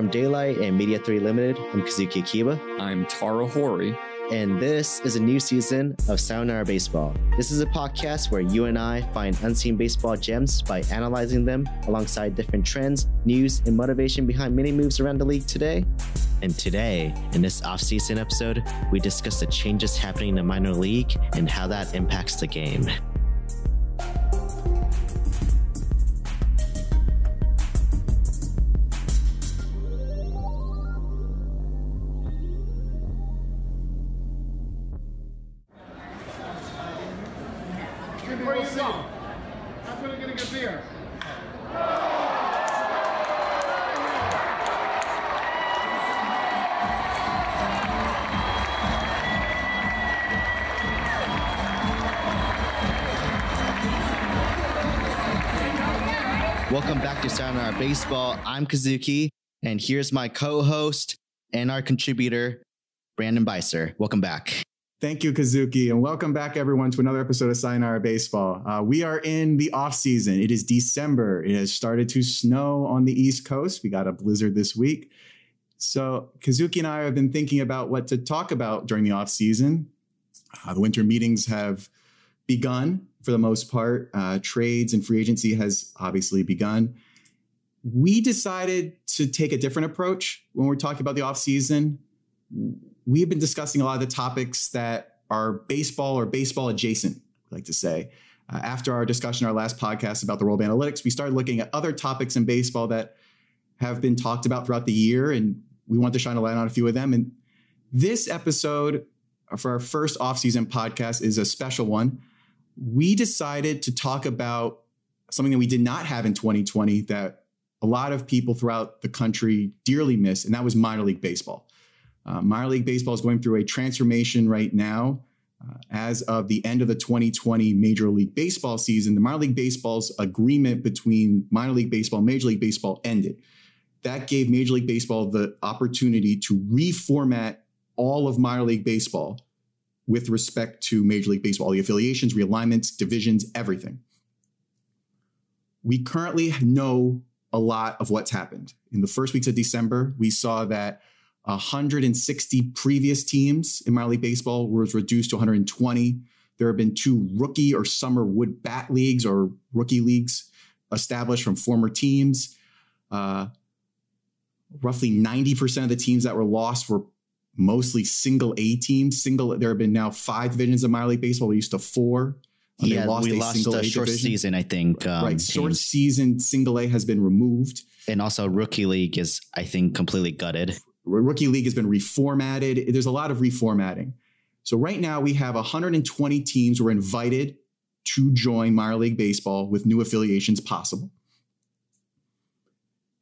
From Daylight and Media 3 Limited, I'm Kazuki Akiba. I'm Tara Hori. And this is a new season of Sayonara Baseball. This is a podcast where you and I find unseen baseball gems by analyzing them alongside different trends, news, and motivation behind many moves around the league today. And today, in this off-season episode, we discuss the changes happening in the minor league and how that impacts the game. Welcome back to Sayonara Baseball. I'm Kazuki, and here's my co-host and our contributor, Brandon Beiser. Welcome back. Thank you, Kazuki, and welcome back, everyone, to another episode of Sayonara Baseball. We are in the off-season. It is December. It has started to snow on the East Coast. We got a blizzard this week. So Kazuki and I have been thinking about what to talk about during the off-season. The winter meetings have begun. For the most part, trades and free agency has obviously begun. We decided to take a different approach when we're talking about the offseason. We've been discussing a lot of the topics that are baseball or baseball adjacent, I like to say. After our discussion, our last podcast about the World Analytics, we started looking at other topics in baseball that have been talked about throughout the year, and we want to shine a light on a few of them. And this episode for our first offseason podcast is a special one. We decided to talk about something that we did not have in 2020 that a lot of people throughout the country dearly miss, and that was minor league baseball. Minor league baseball is going through a transformation right now. As of the end of the 2020 Major League Baseball season, the minor league baseball's agreement between minor league baseball and Major League Baseball ended. That gave Major League Baseball the opportunity to reformat all of minor league baseball with respect to Major League Baseball, the affiliations, realignments, divisions, everything. We currently know a lot of what's happened. In the first weeks of December, we saw that 160 previous teams in minor league baseball was reduced to 120. There have been two rookie or summer wood bat leagues or rookie leagues established from former teams. Roughly 90% of the teams that were lost were mostly single A teams. There have been now 5 divisions of minor league baseball. We used to 4. Yeah, we lost a short division. Season, I think. Right, short season single A has been removed. And also rookie league is, I think, completely gutted. Rookie league has been reformatted. There's a lot of reformatting. So right now we have 120 teams were invited to join minor league baseball with new affiliations possible.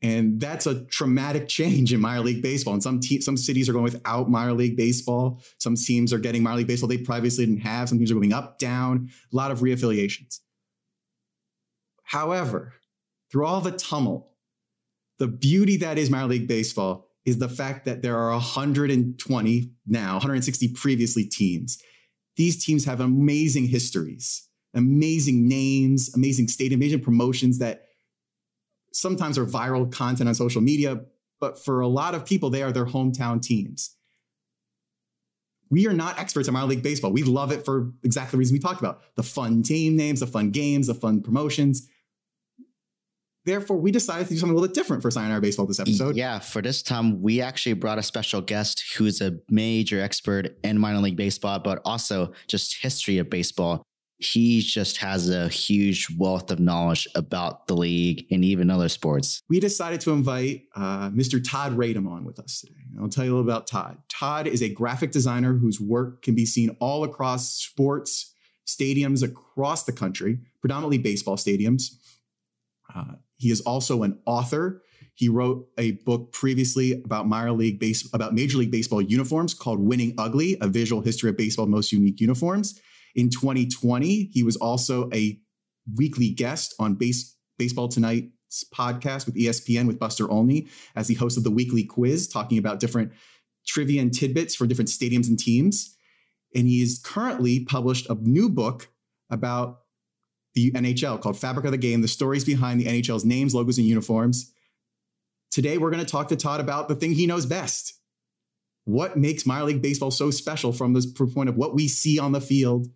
And that's a traumatic change in minor league baseball. And some cities are going without minor league baseball. Some teams are getting minor league baseball they previously didn't have. Some teams are going up, down, a lot of reaffiliations. However, through all the tumult, the beauty that is minor league baseball is the fact that there are 120 now, 160 previously teams. These teams have amazing histories, amazing names, amazing stadium, amazing promotions that sometimes are viral content on social media, but for a lot of people, they are their hometown teams. We are not experts in minor league baseball. We love it for exactly the reason we talked about. The fun team names, the fun games, the fun promotions. Therefore, we decided to do something a little bit different for Sayonara Baseball this episode. Yeah, for this time, we actually brought a special guest who's a major expert in minor league baseball, but also just history of baseball. He just has a huge wealth of knowledge about the league and even other sports. We decided to invite Mr. Todd Radom on with us today. And I'll tell you a little about Todd. Todd is a graphic designer whose work can be seen all across sports stadiums across the country, predominantly baseball stadiums. He is also an author. He wrote a book previously about Major League Baseball uniforms called Winning Ugly, a visual history of baseball's most unique uniforms. In 2020, he was also a weekly guest on Baseball Tonight's podcast with ESPN with Buster Olney as the host of the weekly quiz, talking about different trivia and tidbits for different stadiums and teams. And he has currently published a new book about the NHL called Fabric of the Game, the stories behind the NHL's names, logos, and uniforms. Today, we're going to talk to Todd about the thing he knows best. What makes Minor League Baseball so special from this point of what we see on the field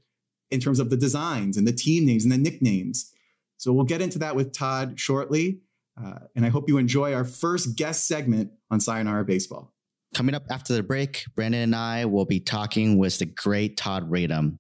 in terms of the designs and the team names and the nicknames? So we'll get into that with Todd shortly. And I hope you enjoy our first guest segment on Sayonara Baseball. Coming up after the break, Brandon and I will be talking with the great Todd Radom.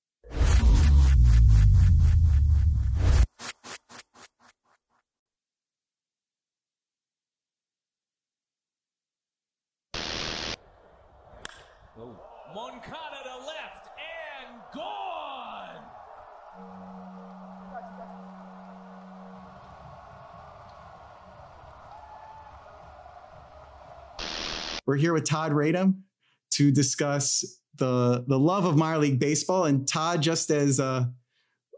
We're here with Todd Radom to discuss the love of minor league baseball. And Todd, just as I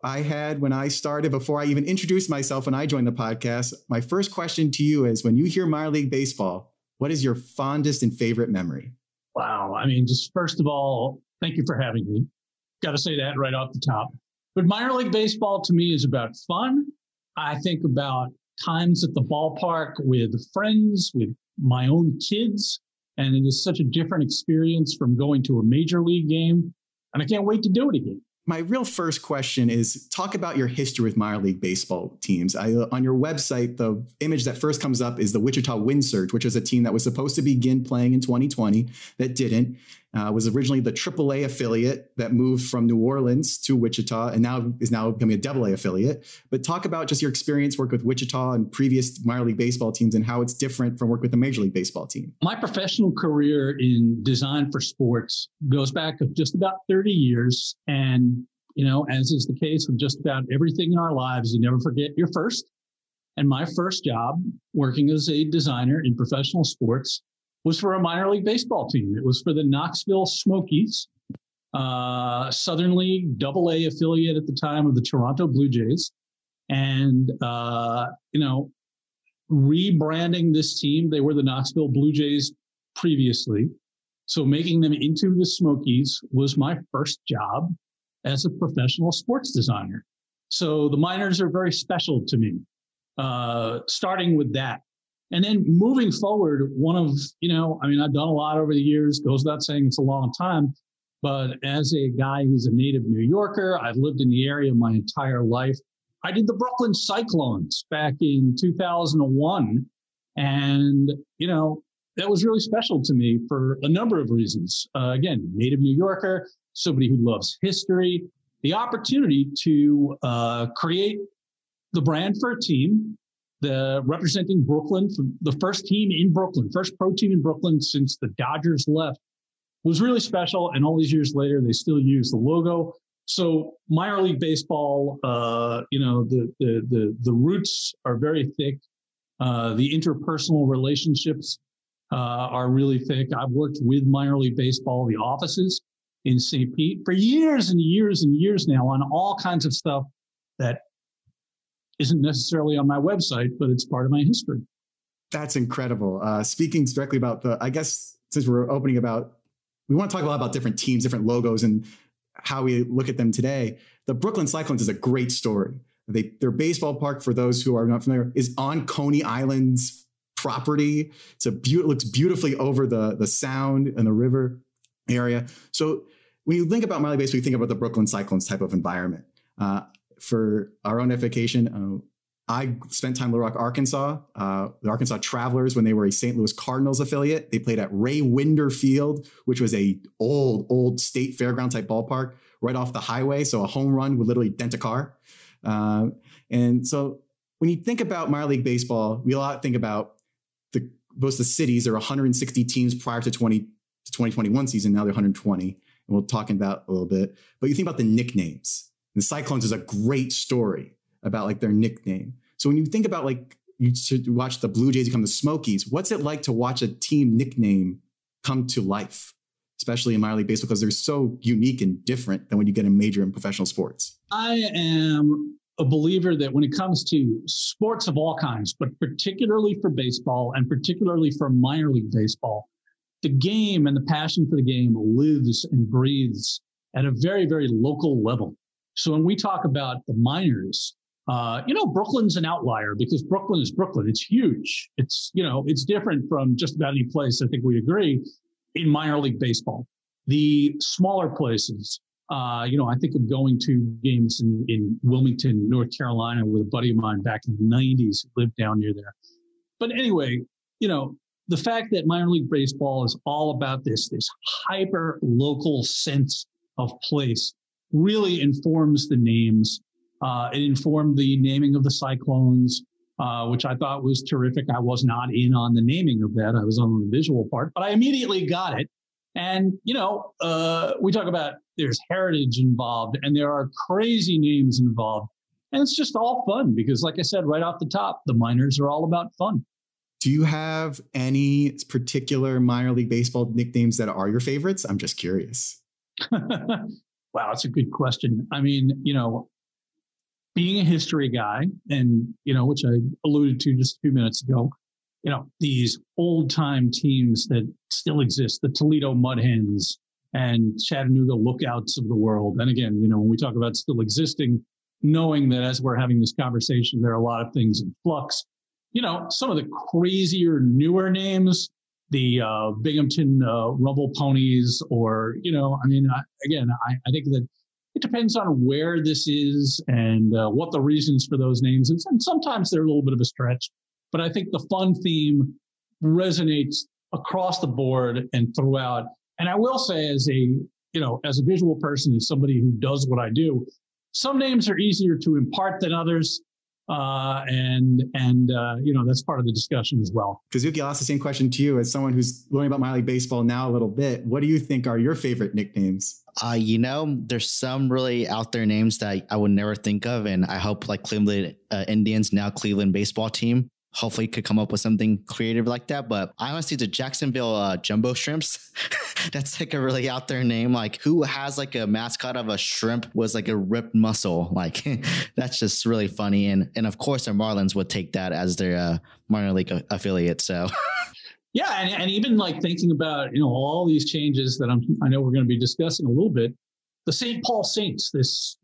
had when I started, before I even introduced myself when I joined the podcast, my first question to you is, when you hear minor league baseball, what is your fondest and favorite memory? Wow. I mean, just first of all, thank you for having me. Got to say that right off the top. But minor league baseball to me is about fun. I think about times at the ballpark with friends, with my own kids. And it is such a different experience from going to a major league game. And I can't wait to do it again. My real first question is, talk about your history with minor league baseball teams. On your website, the image that first comes up is the Wichita Wind Surge, which is a team that was supposed to begin playing in 2020 that didn't. Was originally the AAA affiliate that moved from New Orleans to Wichita and is now becoming a AA affiliate. But talk about just your experience working with Wichita and previous minor league baseball teams and how it's different from working with the Major League Baseball team. My professional career in design for sports goes back just about 30 years. And, you know, as is the case with just about everything in our lives, you never forget your first. And my first job working as a designer in professional sports was for a minor league baseball team. It was for the Knoxville Smokies, Southern League AA affiliate at the time of the Toronto Blue Jays. And, you know, rebranding this team, they were the Knoxville Blue Jays previously. So making them into the Smokies was my first job as a professional sports designer. So the minors are very special to me, starting with that. And then moving forward, one of, you know, I mean, I've done a lot over the years, goes without saying it's a long time, but as a guy who's a native New Yorker, I've lived in the area my entire life. I did the Brooklyn Cyclones back in 2001. And, you know, that was really special to me for a number of reasons. Again, native New Yorker, somebody who loves history, the opportunity to create the brand for a team. Representing Brooklyn, the first team in Brooklyn, first pro team in Brooklyn since the Dodgers left, was really special. And all these years later, they still use the logo. So minor league baseball, you know, the roots are very thick. The interpersonal relationships are really thick. I've worked with minor league baseball, the offices in St. Pete, for years and years and years now on all kinds of stuff that isn't necessarily on my website, but it's part of my history. That's incredible. Speaking directly about I guess since we're opening about, we want to talk a lot about different teams, different logos, and how we look at them today. The Brooklyn Cyclones is a great story. Their baseball park, for those who are not familiar, is on Coney Island's property. It looks beautifully over the sound and the river area. So when you think about minor league baseball, you think about the Brooklyn Cyclones type of environment. For our own edification, I spent time in Little Rock, Arkansas. The Arkansas Travelers, when they were a St. Louis Cardinals affiliate, they played at Ray Winder Field, which was a old state fairground type ballpark right off the highway. So a home run would literally dent a car. And so when you think about minor league baseball, we a lot think about both the cities. There were 160 teams prior to 2021 season. Now they're 120, and we'll talk about a little bit. But you think about the nicknames. The Cyclones is a great story about like their nickname. So when you think about like you should watch the Blue Jays become the Smokies, what's it like to watch a team nickname come to life, especially in minor league baseball, because they're so unique and different than when you get a major in professional sports? I am a believer that when it comes to sports of all kinds, but particularly for baseball and particularly for minor league baseball, the game and the passion for the game lives and breathes at a very, very local level. So when we talk about the minors, Brooklyn's an outlier because Brooklyn is Brooklyn. It's huge. It's different from just about any place, I think we agree, in minor league baseball. The smaller places, I think of going to games in Wilmington, North Carolina, with a buddy of mine back in the 90s who lived down near there. But anyway, the fact that minor league baseball is all about this hyper-local sense of place really informs the names. It informed the naming of the Cyclones, which I thought was terrific. I was not in on the naming of that. I was on the visual part, but I immediately got it. And, we talk about there's heritage involved and there are crazy names involved. And it's just all fun because, like I said, right off the top, the minors are all about fun. Do you have any particular minor league baseball nicknames that are your favorites? I'm just curious. Wow, that's a good question. I mean, being a history guy and, which I alluded to just a few minutes ago, these old time teams that still exist, the Toledo Mud Hens and Chattanooga Lookouts of the world. And again, when we talk about still existing, knowing that as we're having this conversation, there are a lot of things in flux, some of the crazier, newer names, the Binghamton Rumble Ponies, or, I think that it depends on where this is and what the reasons for those names. And sometimes they're a little bit of a stretch, but I think the fun theme resonates across the board and throughout. And I will say as a visual person, as somebody who does what I do, some names are easier to impart than others. That's part of the discussion as well. Kazuki, I'll ask the same question to you as someone who's learning about minor league baseball now a little bit. What do you think are your favorite nicknames? There's some really out there names that I would never think of. And I hope like Cleveland Indians, now Cleveland baseball team, hopefully could come up with something creative like that. But I want to see the Jacksonville Jumbo Shrimps. That's like a really out there name. Like who has like a mascot of a shrimp was like a ripped muscle. Like that's just really funny. And of course the Marlins would take that as their minor league affiliate. So yeah. And even like thinking about, all these changes that I know we're going to be discussing a little bit, the St. Paul Saints, this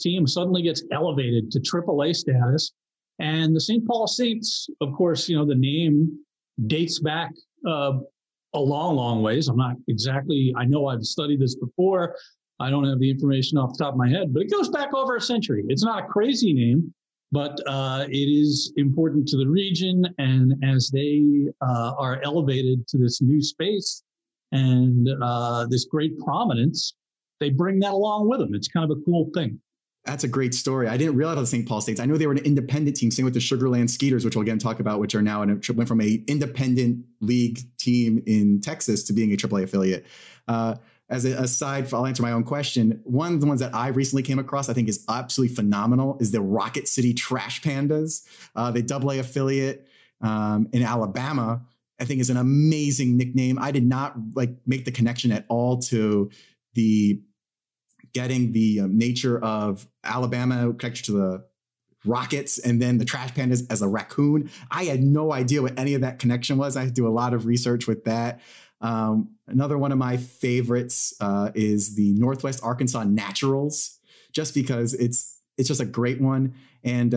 team suddenly gets elevated to AAA status. And the St. Paul Saints, of course, the name dates back a long, long ways. I know I've studied this before. I don't have the information off the top of my head, but it goes back over a century. It's not a crazy name, but it is important to the region. And as they are elevated to this new space and this great prominence, they bring that along with them. It's kind of a cool thing. That's a great story. I didn't realize the St. Paul Saints. I knew they were an independent team, same with the Sugarland Skeeters, which we'll again talk about, which are now went from an independent league team in Texas to being a AAA affiliate. As an aside, I'll answer my own question. One of the ones that I recently came across, I think is absolutely phenomenal, is the Rocket City Trash Pandas. The AA affiliate in Alabama, I think is an amazing nickname. I did not make the connection at all to getting the nature of Alabama connected to the Rockets and then the Trash Pandas as a raccoon. I had no idea what any of that connection was. I do a lot of research with that. Another one of my favorites is the Northwest Arkansas Naturals, just because it's just a great one. And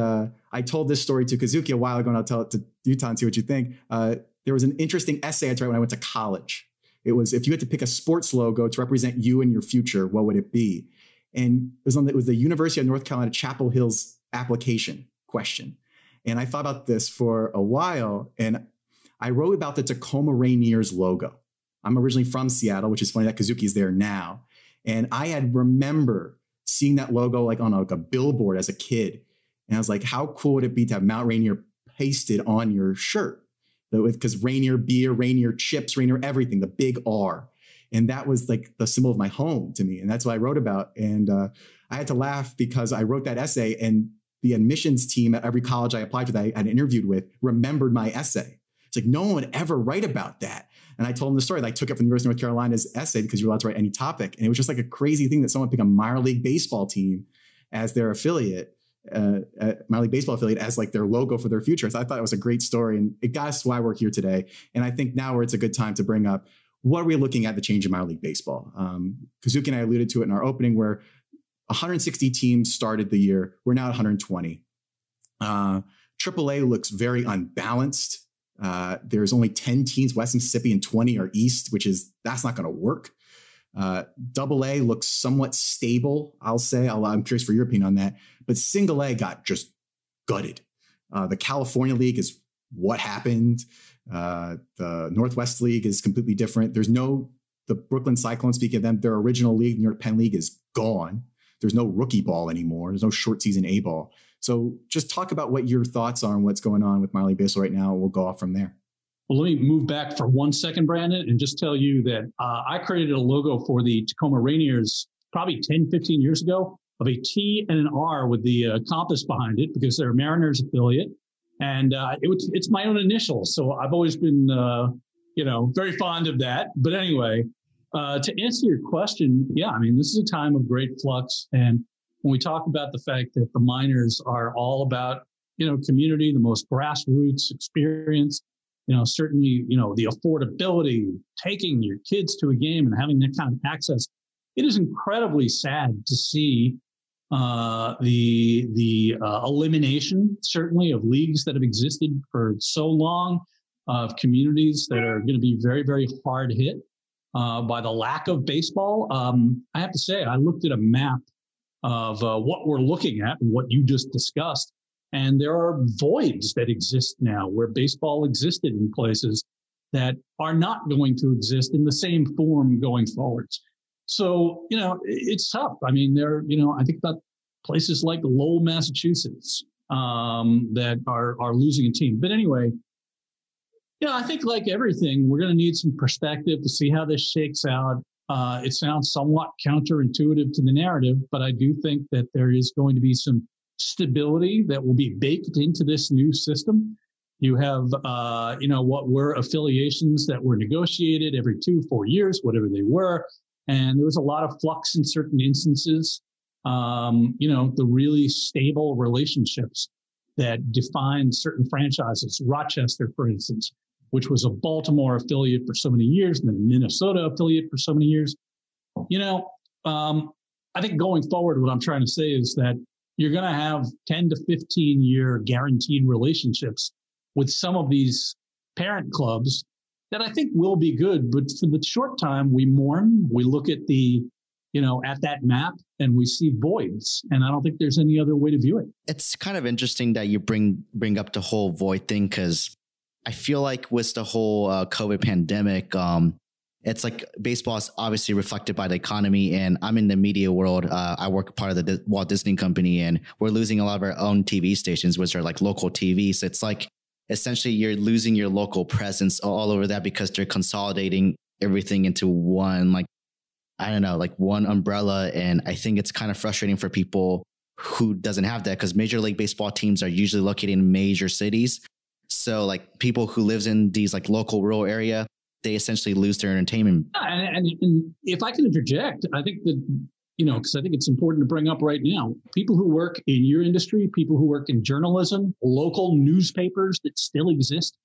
I told this story to Kazuki a while ago, and I'll tell it to Utah and see what you think. There was an interesting essay I tried when I went to college. It was, if you had to pick a sports logo to represent you and your future, what would it be? And it was the University of North Carolina Chapel Hill's application question. And I thought about this for a while, and I wrote about the Tacoma Rainiers logo. I'm originally from Seattle, which is funny that Kazuki is there now. And I had remember seeing that logo on a billboard as a kid. And I was like, how cool would it be to have Mount Rainier pasted on your shirt? Because Rainier beer, Rainier chips, Rainier everything, the big R. And that was the symbol of my home to me. And that's what I wrote about. And I had to laugh because I wrote that essay and the admissions team at every college I applied to that I had interviewed with remembered my essay. It's no one would ever write about that. And I told them the story. I took it from the University of North Carolina's essay because you're allowed to write any topic. And it was just a crazy thing that someone picked a minor league baseball team as their affiliate. Minor league baseball affiliate as their logo for their future. So I thought it was a great story, and it got us why we're here today. And I think now where it's a good time to bring up what are we looking at the change in minor league baseball. Kazuki and I alluded to it in our opening, where 160 teams started the year. We're now at 120. AAA looks very unbalanced. There's only 10 teams, West Mississippi, and 20 are East, which is, that's not going to work. Double A looks somewhat stable, I'll say. I'm curious for your opinion on that. But Single A got just gutted. The California League is what happened. The Northwest League is completely different. There's no, the Brooklyn Cyclones, speaking of them, their original league, New York Penn League, is gone. There's no rookie ball anymore. There's no short season A ball. So just talk about what your thoughts are on what's going on with minor league baseball right now. We'll go off from there. Well, let me move back for 1 second, Brandon, and just tell you that I created a logo for the Tacoma Rainiers probably 10, 15 years ago of a T and an R with the compass behind it because they're a Mariners affiliate. And it's my own initials. So I've always been, very fond of that. But anyway, to answer your question, yeah, I mean, this is a time of great flux. And when we talk about the fact that the minors are all about, community, the most grassroots experience, certainly, the affordability, taking your kids to a game and having that kind of access. It is incredibly sad to see the elimination, certainly, of leagues that have existed for so long, of communities that are going to be very, very hard hit by the lack of baseball. I have to say, I looked at a map of what we're looking at and what you just discussed. And there are voids that exist now where baseball existed in places that are not going to exist in the same form going forwards. So, it's tough. I mean, I think about places like Lowell, Massachusetts, that are losing a team. But anyway, I think like everything, we're going to need some perspective to see how this shakes out. It sounds somewhat counterintuitive to the narrative, but I do think that there is going to be some stability that will be baked into this new system. You have, what were affiliations that were negotiated every 2-4 years, whatever they were. And there was a lot of flux in certain instances. The really stable relationships that define certain franchises, Rochester, for instance, which was a Baltimore affiliate for so many years and then a Minnesota affiliate for so many years. I think going forward, what I'm trying to say is that you're going to have 10 to 15 year guaranteed relationships with some of these parent clubs that I think will be good. But for the short time, we mourn, we look at at that map and we see voids. And I don't think there's any other way to view it. It's kind of interesting that you bring up the whole void thing, because I feel like with the whole COVID pandemic, it's like baseball is obviously reflected by the economy, and I'm in the media world. I work part of the Walt Disney Company, and we're losing a lot of our own TV stations, which are like local TV. So it's like essentially you're losing your local presence all over that because they're consolidating everything into one, one umbrella. And I think it's kind of frustrating for people who doesn't have that, because Major League Baseball teams are usually located in major cities. So people who lives in these local rural area, they essentially lose their entertainment. And if I can interject, I think that, because I think it's important to bring up right now, people who work in your industry, people who work in journalism, local newspapers that still exist,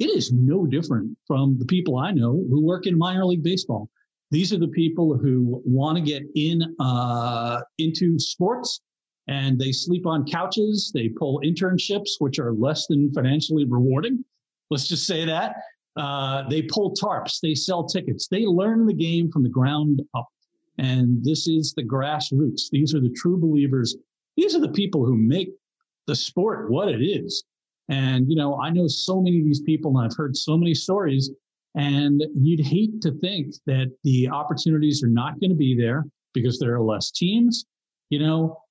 it is no different from the people I know who work in minor league baseball. These are the people who want to get into sports, and they sleep on couches. They pull internships, which are less than financially rewarding. Let's just say that. They pull tarps, they sell tickets, they learn the game from the ground up. And this is the grassroots. These are the true believers. These are the people who make the sport what it is. And, I know so many of these people, and I've heard so many stories, and you'd hate to think that the opportunities are not going to be there because there are less teams.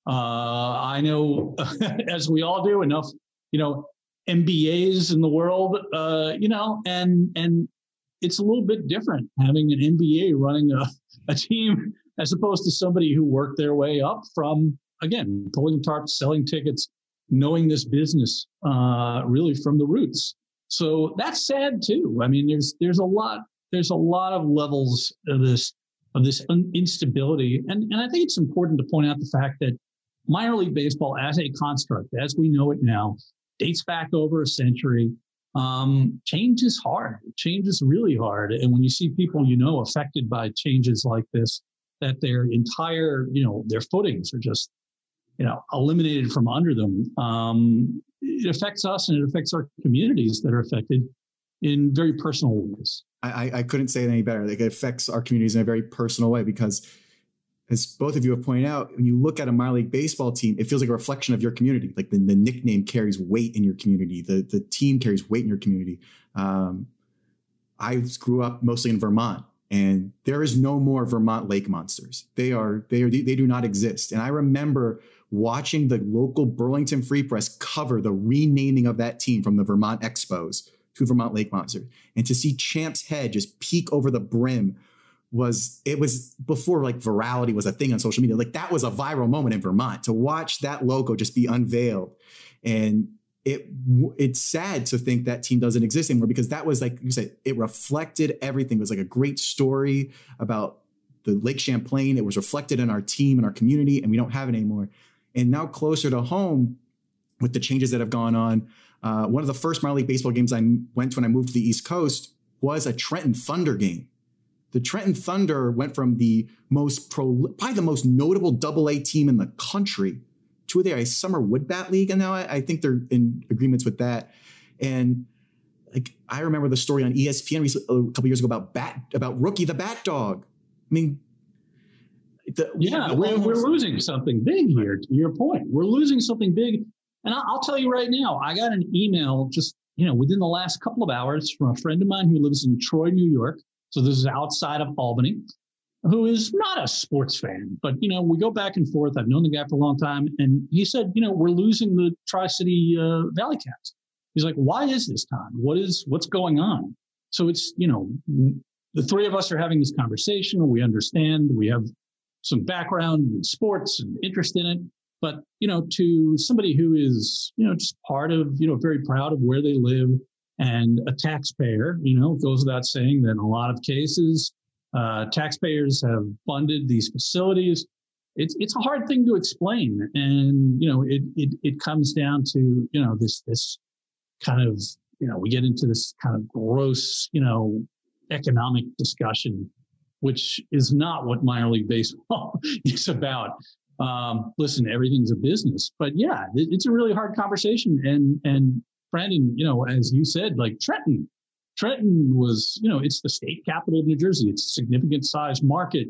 I know, as we all do, enough, MBAs in the world, and it's a little bit different having an MBA running a team as opposed to somebody who worked their way up from, again, pulling tarps, selling tickets, knowing this business really from the roots. So that's sad too. I mean, there's a lot of levels of this instability, and I think it's important to point out the fact that minor league baseball as a construct, as we know it now, dates back over a century. Change is hard. Change is really hard. And when you see people, affected by changes like this, that their entire, their footings are just, eliminated from under them. It affects us and it affects our communities that are affected in very personal ways. I couldn't say it any better. Like, it affects our communities in a very personal way because, as both of you have pointed out, when you look at a minor league baseball team, it feels like a reflection of your community. Like the nickname carries weight in your community. The team carries weight in your community. I grew up mostly in Vermont, and there is no more Vermont Lake Monsters. They do not exist. And I remember watching the local Burlington Free Press cover the renaming of that team from the Vermont Expos to Vermont Lake Monsters, and to see Champ's head just peek over the brim was before like virality was a thing on social media. Like, that was a viral moment in Vermont to watch that logo just be unveiled. And it's sad to think that team doesn't exist anymore, because that was, like you said, it reflected everything. It was like a great story about the Lake Champlain. It was reflected in our team and our community, and we don't have it anymore. And now closer to home with the changes that have gone on, one of the first minor league baseball games I went to when I moved to the East Coast was a Trenton Thunder game. The Trenton Thunder went from probably the most notable Double-A team in the country to a summer wood bat league, and now I think they're in agreements with that. And like, I remember the story on ESPN a couple years ago about Rookie the Bat Dog. I mean, we're losing something big here. To your point, we're losing something big, and I'll tell you right now, I got an email just within the last couple of hours from a friend of mine who lives in Troy, New York. So this is outside of Albany, who is not a sports fan, but, we go back and forth. I've known the guy for a long time. And he said, we're losing the Tri-City Valley Cats. He's like, why is this, Todd? What's going on? So it's, the three of us are having this conversation. We understand. We have some background in sports and interest in it. But, to somebody who is, just part of, very proud of where they live, and a taxpayer, it goes without saying that in a lot of cases, taxpayers have funded these facilities. It's a hard thing to explain. And, it comes down to, this kind of, we get into this kind of gross, economic discussion, which is not what minor league baseball is about. Listen, everything's a business, but yeah, it's a really hard conversation. And Brandon, as you said, like Trenton was, it's the state capital of New Jersey. It's a significant size market.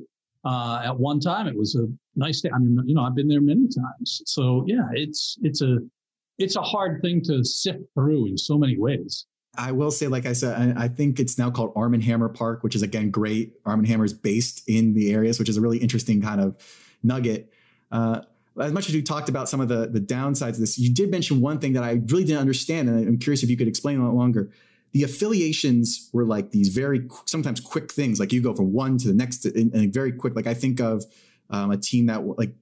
At one time, it was a nice day. I mean, I've been there many times. So yeah, it's a hard thing to sift through in so many ways. I will say, like I said, I think it's now called Arm & Hammer Park, which is, again, great. Arm & Hammer is based in the area, which is a really interesting kind of nugget. As much as you talked about some of the downsides of this, you did mention one thing that I really didn't understand, and I'm curious if you could explain a lot longer. The affiliations were like these very sometimes quick things. Like, you go from one to the next and very quick. Like, I think of a team that, like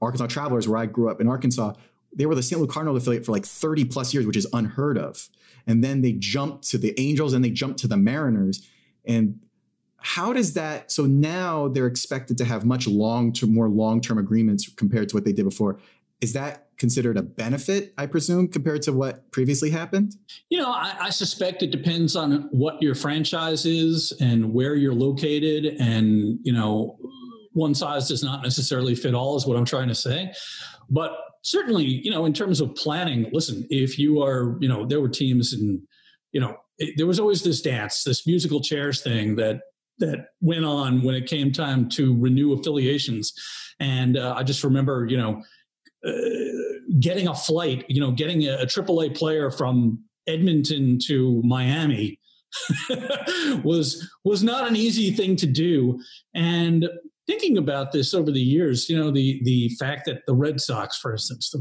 Arkansas Travelers, where I grew up in Arkansas, they were the St. Louis Cardinal affiliate for like 30 plus years, which is unheard of. And then they jumped to the Angels and they jumped to the Mariners. And how does that? So now they're expected to have much more long-term agreements compared to what they did before. Is that considered a benefit, I presume, compared to what previously happened? I suspect it depends on what your franchise is and where you're located. And, one size does not necessarily fit all is what I'm trying to say. But certainly, in terms of planning, listen, if you are, there were teams and, there was always this dance, this musical chairs thing that went on when it came time to renew affiliations. And I just remember, getting a flight, getting a AAA player from Edmonton to Miami was not an easy thing to do. And thinking about this over the years, the fact that the Red Sox, for instance,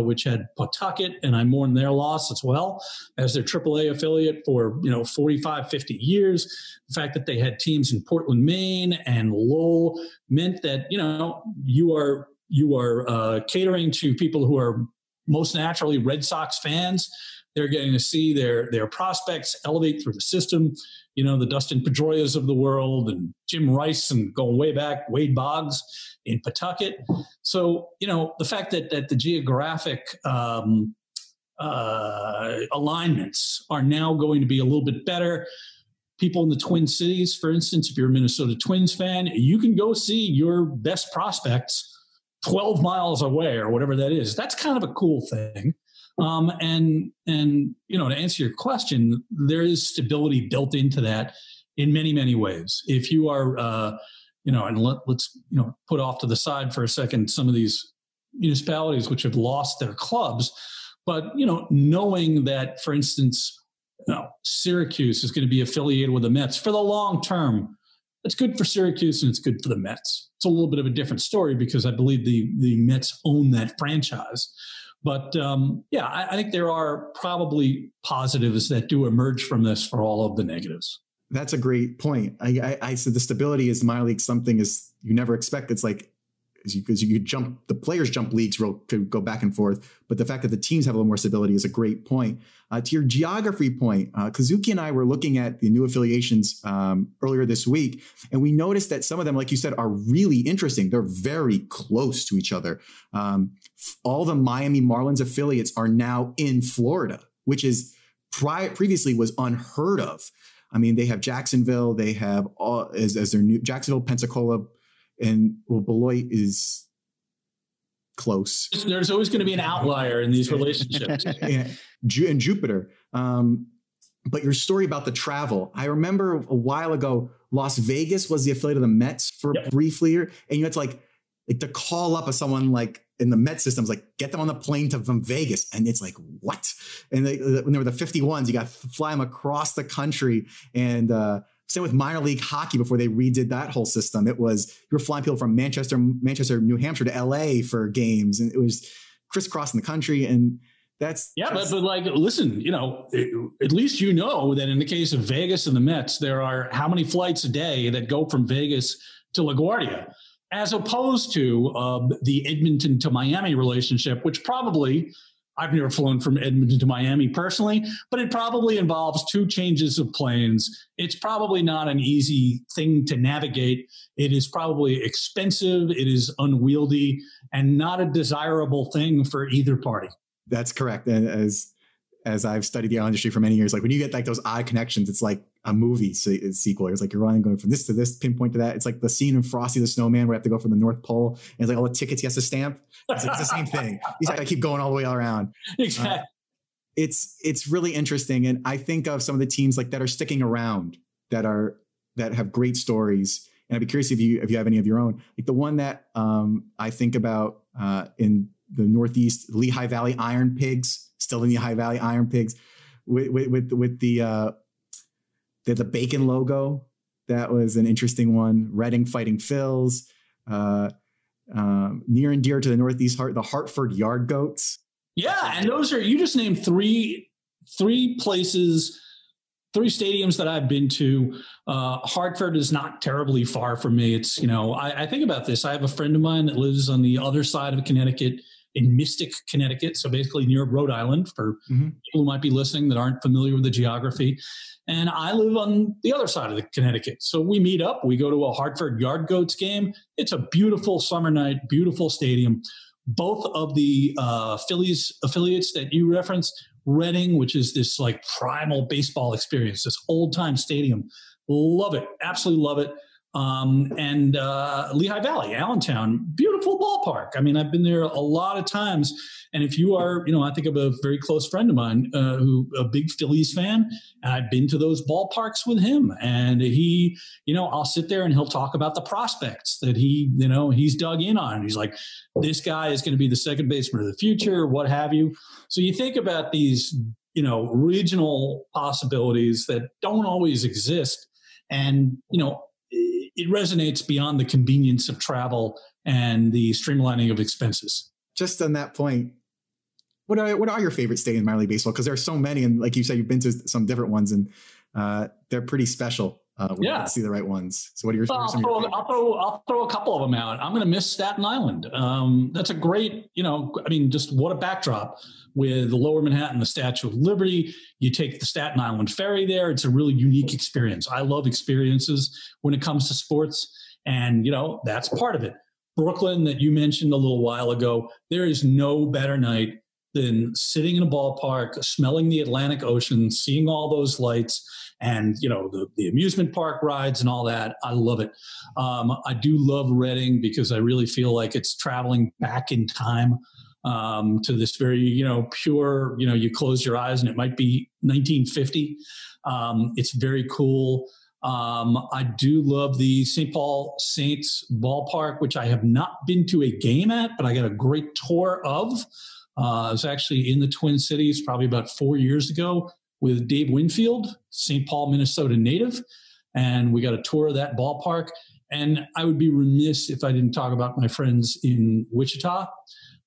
which had Pawtucket, and I mourn their loss as well, as their AAA affiliate for, 45, 50 years. The fact that they had teams in Portland, Maine and Lowell meant that, you are catering to people who are most naturally Red Sox fans. They're getting to see their prospects elevate through the system. The Dustin Pedroias of the world and Jim Rice, and going way back, Wade Boggs in Pawtucket. So, the fact that the geographic alignments are now going to be a little bit better people in the Twin Cities, for instance, if you're a Minnesota Twins fan, you can go see your best prospects 12 miles away or whatever that is. That's kind of a cool thing. And you know, to answer your question, there is stability built into that in many, many ways. If you are, you know, and let's, you know, put off to the side for a second some of these municipalities which have lost their clubs, but, you know, knowing that, for instance, you know, Syracuse is going to be affiliated with the Mets for the long term, it's good for Syracuse and it's good for the Mets. It's a little bit of a different story because I believe the Mets own that franchise. But, yeah, I think there are probably positives that do emerge from this for all of the negatives. That's a great point. I said the stability is minor league something is you never expect. It's like because you jump, the players jump leagues to go back and forth. But the fact that the teams have a little more stability is a great point. To your geography point, Kazuki and I were looking at the new affiliations earlier this week, and we noticed that some of them, like you said, are really interesting. They're very close to each other. All the Miami Marlins affiliates are now in Florida, which is previously was unheard of. I mean, they have Jacksonville, they have all, as their new Jacksonville, Pensacola, and well, Beloit is close. There's always going to be an outlier in these relationships. Yeah. And Jupiter. But your story about the travel, I remember a while ago, Las Vegas was the affiliate of the Mets for a brief year. And you had to like to call up someone like in the Met systems, like get them on the plane from Vegas. And it's like, what? And when there were the 51s, you got to fly them across the country. And same with minor league hockey before they redid that whole system. It was, you were flying people from Manchester, New Hampshire to LA for games. And it was crisscrossing the country. And that's. Yeah. But like, listen, you know, at least, you know, that in the case of Vegas and the Mets, there are how many flights a day that go from Vegas to LaGuardia, as opposed to the Edmonton to Miami relationship, which probably, I've never flown from Edmonton to Miami personally, but it probably involves two changes of planes. It's probably not an easy thing to navigate. It is probably expensive. It is unwieldy and not a desirable thing for either party. That's correct. And as I've studied the industry for many years, like when you get like those odd connections, it's like a movie sequel. It's like you're running, going from this to this, pinpoint to that. It's like the scene in Frosty the Snowman where I have to go from the North Pole and it's like all the tickets he has to stamp. It's like the same thing. He's like, I keep going all the way around. Exactly. It's really interesting. And I think of some of the teams like that are sticking around that have great stories. And I'd be curious if you have any of your own, like the one that I think about in the Northeast, Lehigh Valley Iron Pigs. Still in the High Valley Iron Pigs with the bacon logo. That was an interesting one. Reading Fighting Phil's, near and dear to the Northeast heart, the Hartford Yard Goats. Yeah. And those are, you just named three places, three stadiums that I've been to. Hartford is not terribly far from me. It's, you know, I think about this. I have a friend of mine that lives on the other side of Connecticut, in Mystic, Connecticut, so basically near Rhode Island, for people who might be listening that aren't familiar with the geography. And I live on the other side of the Connecticut. So we meet up, we go to a Hartford Yard Goats game. It's a beautiful summer night, beautiful stadium. Both of the Phillies affiliates that you referenced, Reading, which is this like primal baseball experience, this old time stadium. Love it, absolutely love it. And Lehigh Valley, Allentown, beautiful ballpark. I mean, I've been there a lot of times. And if you are, you know, I think of a very close friend of mine who a big Phillies fan, and I've been to those ballparks with him. And he, you know, I'll sit there and he'll talk about the prospects that he, you know, he's dug in on. He's like, this guy is going to be the second baseman of the future, what have you. So you think about these, you know, regional possibilities that don't always exist. And, you know, it resonates beyond the convenience of travel and the streamlining of expenses. Just on that point, what are your favorite stadiums in minor league baseball? Because there are so many, and like you said, you've been to some different ones, and they're pretty special. We yeah. See the right ones. So what are your favorites? I'll throw a couple of them out. I'm going to miss Staten Island. That's a great, you know, I mean, just what a backdrop with the Lower Manhattan, the Statue of Liberty. You take the Staten Island ferry there. It's a really unique experience. I love experiences when it comes to sports, and, you know, that's part of it. Brooklyn that you mentioned a little while ago, there is no better night than sitting in a ballpark, smelling the Atlantic Ocean, seeing all those lights and, you know, the amusement park rides and all that. I love it. I do love Reading because I really feel like it's traveling back in time to this very, pure, you close your eyes and it might be 1950. It's very cool. I do love the St. Paul Saints ballpark, which I have not been to a game at, but I got a great tour of. I was actually in the Twin Cities probably about 4 years ago with Dave Winfield, St. Paul, Minnesota native, and we got a tour of that ballpark. And I would be remiss if I didn't talk about my friends in Wichita,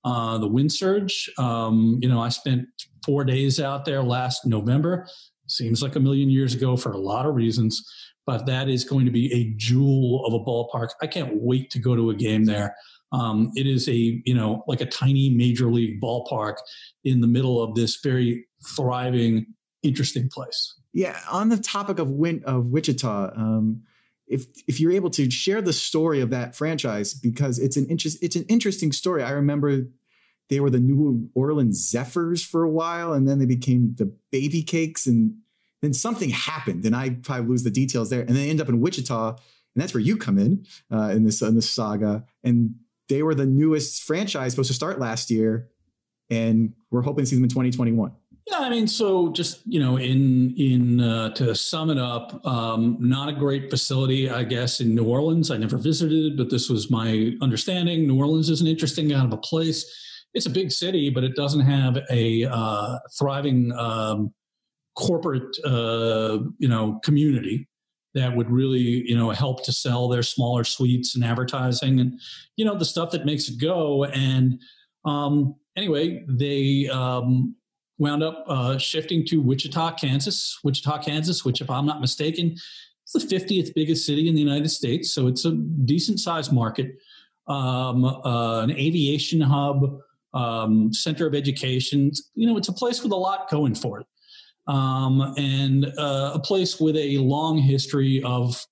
the Wind Surge. I spent 4 days out there last November. Seems like a million years ago for a lot of reasons, but that is going to be a jewel of a ballpark. I can't wait to go to a game there. It is a, like a tiny major league ballpark in the middle of this very thriving, interesting place. Yeah. On the topic of Wichita, if you're able to share the story of that franchise, because it's an interesting story. I remember they were the New Orleans Zephyrs for a while, and then they became the Baby Cakes, and then something happened, and I probably lose the details there. And they end up in Wichita, and that's where you come in this saga. And they were the newest franchise, supposed to start last year, and we're hoping to see them in 2021. Yeah, I mean, so just, to sum it up, not a great facility, I guess, in New Orleans. I never visited, but this was my understanding. New Orleans is an interesting kind of a place. It's a big city, but it doesn't have a thriving corporate, community that would really, help to sell their smaller suites and advertising and, the stuff that makes it go. And anyway, they wound up shifting to Wichita, Kansas, which, if I'm not mistaken, is the 50th biggest city in the United States. So it's a decent sized market, an aviation hub, center of education. It's a place with a lot going for it. And a place with a long history of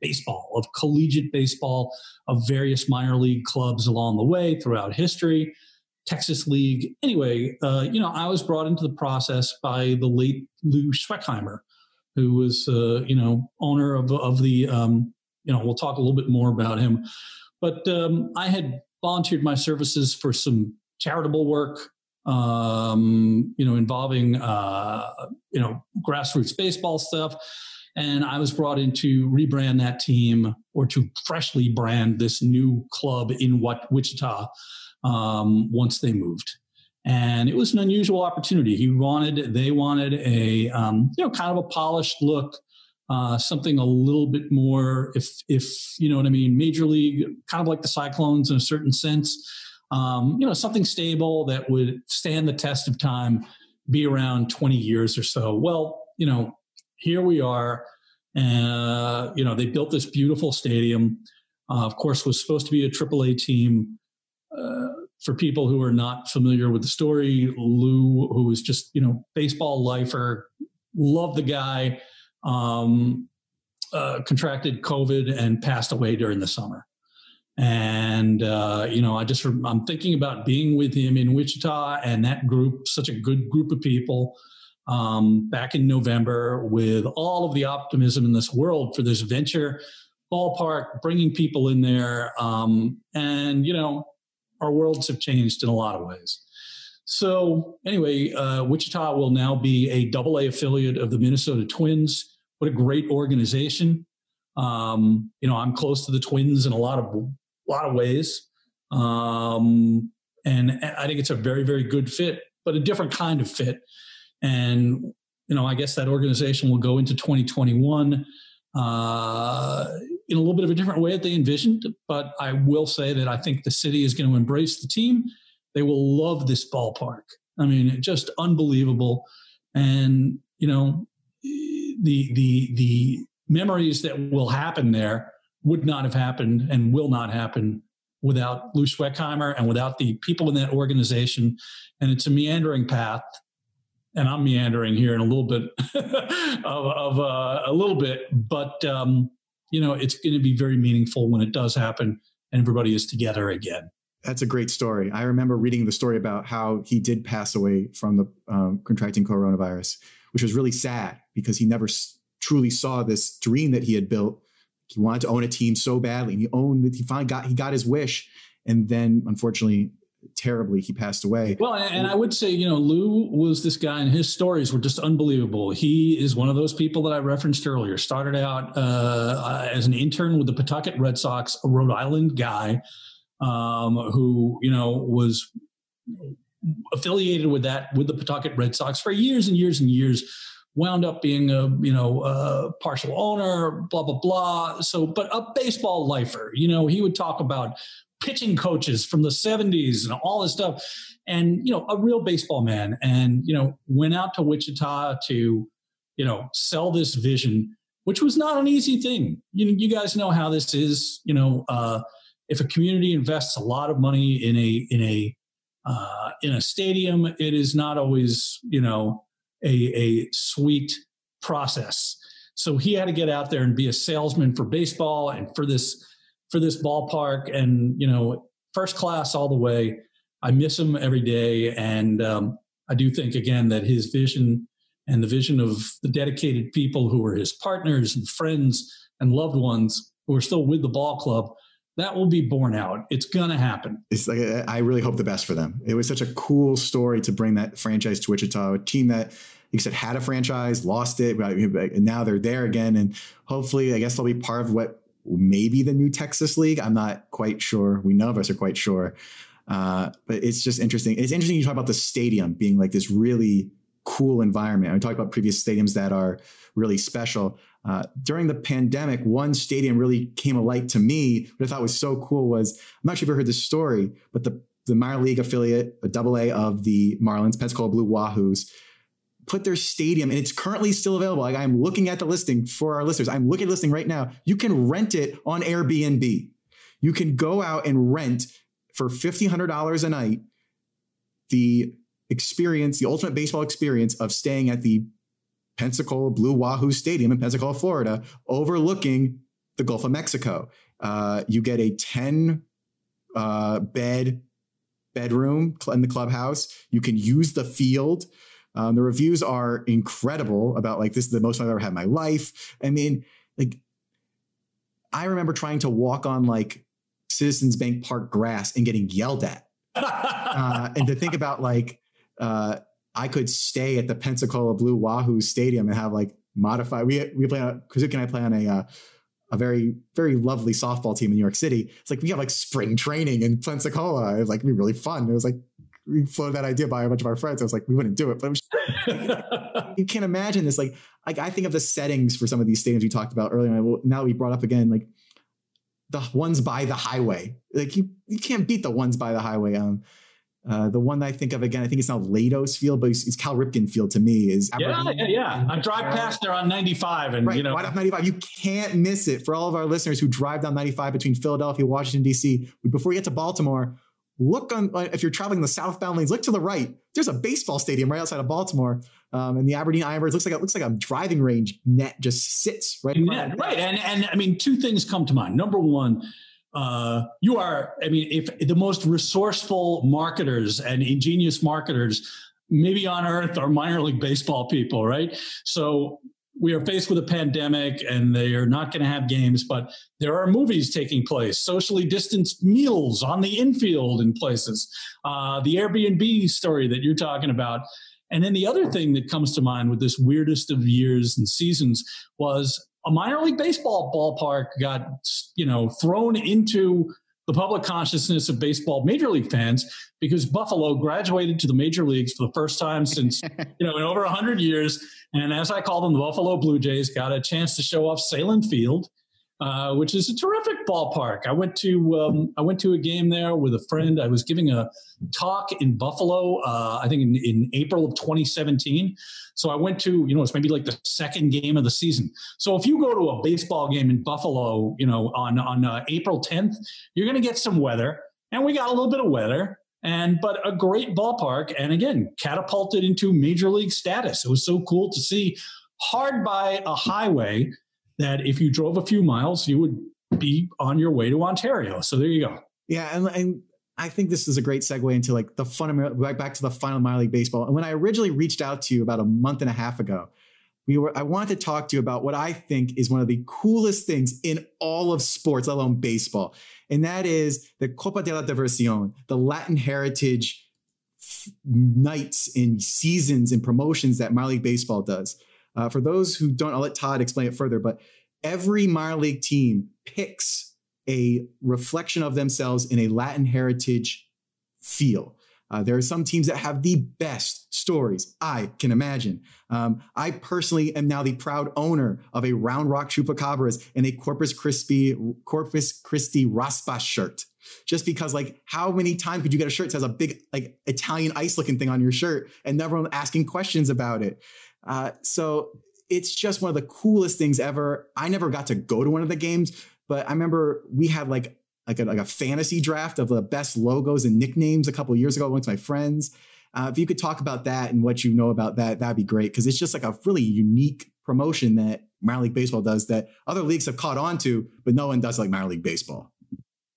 baseball, of collegiate baseball, of various minor league clubs along the way throughout history, Texas League. Anyway, I was brought into the process by the late Lou Schwechheimer, who was, owner of the, we'll talk a little bit more about him. But I had volunteered my services for some charitable work, involving, grassroots baseball stuff. And I was brought in to rebrand that team, or to freshly brand this new club in Wichita once they moved. And it was an unusual opportunity. They wanted a, kind of a polished look. Something a little bit more, if you know what I mean, major league, kind of like the Cyclones in a certain sense, something stable that would stand the test of time, be around 20 years or so. Well, here we are. They built this beautiful stadium. Of course, was supposed to be a AAA team. For people who are not familiar with the story, Lou, who was just, baseball lifer, loved the guy, contracted COVID and passed away during the summer. And, I'm thinking about being with him in Wichita and that group, such a good group of people, back in November, with all of the optimism in this world for this venture, ballpark, bringing people in there. Our worlds have changed in a lot of ways. So anyway, Wichita will now be a AA affiliate of the Minnesota Twins. What a great organization. I'm close to the Twins in a lot of ways. And I think it's a very, very good fit, but a different kind of fit. And, I guess that organization will go into 2021 in a little bit of a different way that they envisioned. But I will say that I think the city is going to embrace the team. They will love this ballpark. I mean, just unbelievable. And, the memories that will happen there would not have happened and will not happen without Lou Schwechheimer and without the people in that organization. And it's a meandering path. And I'm meandering here in a little bit but, it's going to be very meaningful when it does happen and everybody is together again. That's a great story. I remember reading the story about how he did pass away from the contracting coronavirus, which was really sad because he never truly saw this dream that he had built. He wanted to own a team so badly, and he owned it. He finally got his wish, and then unfortunately, terribly, he passed away. Well, and I would say, you know, Lou was this guy, and his stories were just unbelievable. He is one of those people that I referenced earlier. Started out as an intern with the Pawtucket Red Sox, a Rhode Island guy who, you know, was affiliated with the Pawtucket Red Sox for years and years and years. Wound up being a partial owner, blah, blah, blah. So, but a baseball lifer, you know, he would talk about pitching coaches from the 70s and all this stuff, and, you know, a real baseball man, and, you know, went out to Wichita to, you know, sell this vision, which was not an easy thing. You guys know how this is, you know, if a community invests a lot of money in a stadium, it is not always, you know, a sweet process. So he had to get out there and be a salesman for baseball and for this ballpark, and, you know, first class all the way. I miss him every day. And I do think, again, that his vision and the vision of the dedicated people who were his partners and friends and loved ones who are still with the ball club, that will be borne out. It's going to happen. It's like, I really hope the best for them. It was such a cool story to bring that franchise to Wichita, a team that, like I said, had a franchise, lost it, and now they're there again. And hopefully, I guess they'll be part of what maybe the new Texas League. I'm not quite sure. We none of us are quite sure. But it's just interesting. It's interesting you talk about the stadium being like this really cool environment. We talked about previous stadiums that are really special. During the pandemic, one stadium really came alight to me. What I thought was so cool was, I'm not sure if you heard this story, but the minor league affiliate, a Double-A of the Marlins, Pensacola Blue Wahoos, put their stadium, and it's currently still available. Like, I'm looking at the listing for our listeners. I'm looking at the listing right now. You can rent it on Airbnb. You can go out and rent for $1,500 a night the experience, the ultimate baseball experience of staying at the Pensacola Blue Wahoo Stadium in Pensacola, Florida, overlooking the Gulf of Mexico. You get a 10-bedroom in the clubhouse. You can use the field. The reviews are incredible about, like, this is the most I've ever had in my life. I mean, like, I remember trying to walk on, like, Citizens Bank Park grass and getting yelled at. And to think about, like, I could stay at the Pensacola Blue Wahoo Stadium and have, like, modified. We play on, Kazuki and I play on a very, very lovely softball team in New York City. It's like, we have, like, spring training in Pensacola. It was like, it'd be really fun. It was like, we floated that idea by a bunch of our friends. I was like, we wouldn't do it, but you can't imagine this. Like I think of the settings for some of these stadiums we talked about earlier. Now we brought up again, like, the ones by the highway. Like, you can't beat the ones by the highway. The one that I think of, again, I think it's now Lados Field, but it's Cal Ripken Field to me. Is yeah. I drive past there on 95, and right, you know, right off 95. You can't miss it. For all of our listeners who drive down 95 between Philadelphia, Washington D.C., before you get to Baltimore, look on. If you're traveling the southbound lanes, look to the right. There's a baseball stadium right outside of Baltimore, and the Aberdeen Ironbirds looks like a driving range net just sits right. Net, right, and I mean, two things come to mind. Number one. If the most resourceful marketers and ingenious marketers maybe on earth are minor league baseball people, right? So we are faced with a pandemic and they are not going to have games, but there are movies taking place, socially distanced meals on the infield in places, the Airbnb story that you're talking about. And then the other thing that comes to mind with this weirdest of years and seasons was a minor league baseball ballpark got, you know, thrown into the public consciousness of baseball major league fans because Buffalo graduated to the major leagues for the first time since, you know, in over 100 years. And as I call them, the Buffalo Blue Jays got a chance to show off Salem Field, which is a terrific ballpark. I went to a game there with a friend. I was giving a talk in Buffalo, I think in April of 2017. So I went to, you know, it's maybe like the second game of the season. So if you go to a baseball game in Buffalo, you know, on April 10th, you're going to get some weather, and we got a little bit of weather, but a great ballpark. And again, catapulted into major league status. It was so cool to see, hard by a highway, that if you drove a few miles, you would be on your way to Ontario. So there you go. Yeah. And I think this is a great segue into like the fundamental, right back to the final minor league baseball. And when I originally reached out to you about a month and a half ago, I wanted to talk to you about what I think is one of the coolest things in all of sports, let alone baseball. And that is the Copa de la Diversión, the Latin heritage nights and seasons and promotions that minor league baseball does. For those who don't, I'll let Todd explain it further, but every minor league team picks a reflection of themselves in a Latin heritage feel. There are some teams that have the best stories I can imagine. I personally am now the proud owner of a Round Rock Chupacabras and a Corpus Christi Raspa shirt. Just because, like, how many times could you get a shirt that has a big, like, Italian ice-looking thing on your shirt and everyone asking questions about it? So it's just one of the coolest things ever. I never got to go to one of the games, but I remember we had, like a fantasy draft of the best logos and nicknames a couple of years ago amongst my friends. If you could talk about that and what you know about that, that'd be great. Cause it's just like a really unique promotion that minor league baseball does that other leagues have caught on to, but no one does like minor league baseball.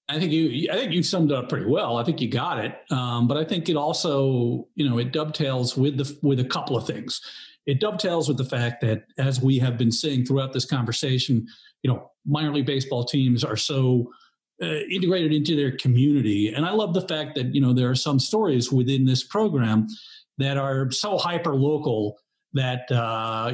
I think you summed it up pretty well. I think you got it. But I think it also, you know, it dovetails with a couple of things. It dovetails with the fact that, as we have been seeing throughout this conversation, you know, minor league baseball teams are so integrated into their community. And I love the fact that, you know, there are some stories within this program that are so hyper local that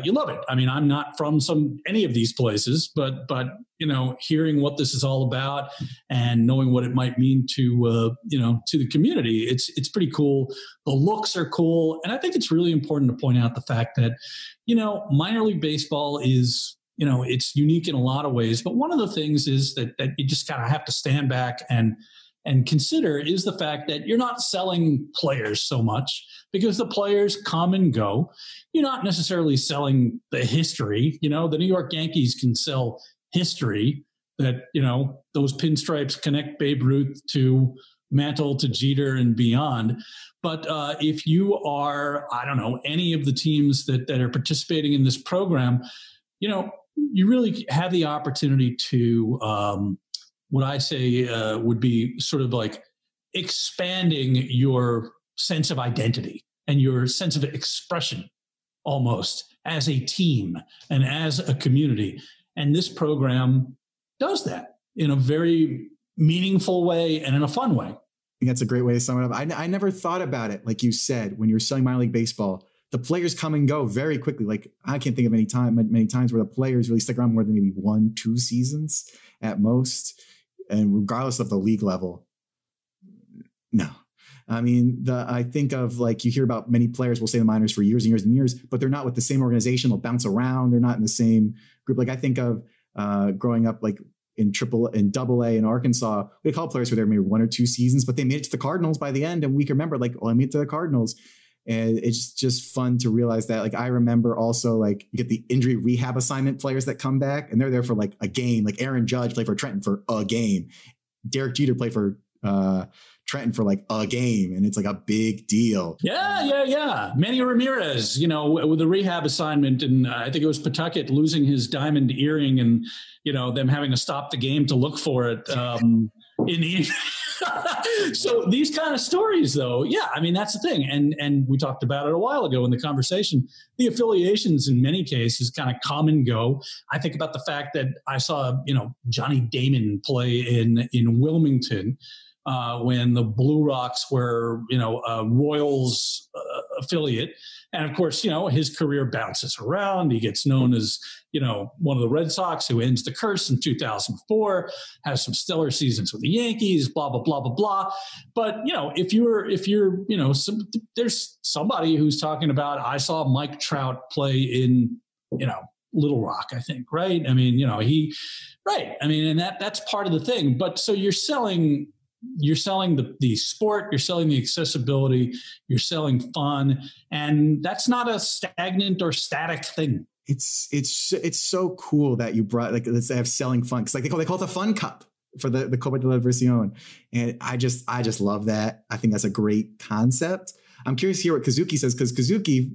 you love it. I mean, I'm not from any of these places, but, you know, hearing what this is all about and knowing what it might mean to the community, it's pretty cool. The looks are cool. And I think it's really important to point out the fact that, you know, minor league baseball is, you know, it's unique in a lot of ways, but one of the things is that you just kind of have to stand back and consider is the fact that you're not selling players so much because the players come and go. You're not necessarily selling the history. You know, the New York Yankees can sell history that, you know, those pinstripes connect Babe Ruth to Mantle to Jeter and beyond. But if you are, I don't know, any of the teams that are participating in this program, you know, you really have the opportunity to, what I say would be sort of like expanding your sense of identity and your sense of expression almost as a team and as a community. And this program does that in a very meaningful way and in a fun way. I think that's a great way to sum it up. I never thought about it, like you said, when you're selling minor league baseball. The players come and go very quickly. Like, I can't think of many times where the players really stick around more than maybe 1-2 seasons at most, and regardless of the league level. No, I mean, I think of, like, you hear about many players will stay in the minors for years and years and years, but they're not with the same organization. They'll bounce around. They're not in the same group. Like, I think of growing up, like, in Double A in Arkansas, we call players who were there maybe 1 or 2 seasons, but they made it to the Cardinals by the end, and we can remember, like, oh, I made it to the Cardinals. And it's just fun to realize that, like, I remember also, like, you get the injury rehab assignment players that come back and they're there for, like, a game. Like, Aaron Judge played for Trenton for a game. Derek Jeter played for Trenton for, like, a game. And it's, like, a big deal. Yeah. Manny Ramirez, you know, with the rehab assignment. And I think it was Pawtucket losing his diamond earring and, you know, them having to stop the game to look for it. In the So these kind of stories, though, yeah, I mean, that's the thing. And we talked about it a while ago in the conversation. The affiliations in many cases kind of come and go. I think about the fact that I saw, you know, Johnny Damon play in Wilmington when the Blue Rocks were, you know, Royals affiliate. And, of course, you know, his career bounces around. He gets known as, you know, one of the Red Sox who ends the curse in 2004, has some stellar seasons with the Yankees, blah, blah, blah, blah, blah. But, you know, if you're, you know, there's somebody who's talking about, I saw Mike Trout play in, you know, Little Rock, I think, right? I mean, you know, and that's part of the thing. But so you're selling the sport, you're selling the accessibility, you're selling fun. And that's not a stagnant or static thing. It's so cool that you brought, like, let's have selling fun. Cause, like, they call it the fun cup for the Copa de la Diversión. And I just love that. I think that's a great concept. I'm curious to hear what Kazuki says, because Kazuki,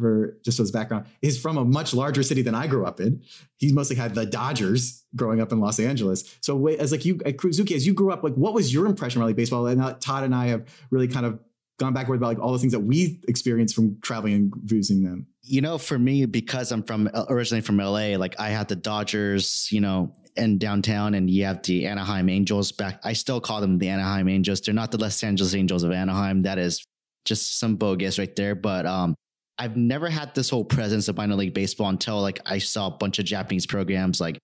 for just his background, is from a much larger city than I grew up in. He mostly had the Dodgers growing up in Los Angeles. So as like you, Kazuki, as you grew up, like what was your impression of baseball? And now Todd and I have really kind of gone backward about like all the things that we experienced from traveling and visiting them. You know, for me, because I'm originally from LA, like I had the Dodgers, you know, in downtown, and you have the Anaheim Angels back. I still call them the Anaheim Angels. They're not the Los Angeles Angels of Anaheim. That is just some bogus right there. But I've never had this whole presence of minor league baseball until like I saw a bunch of Japanese programs. Like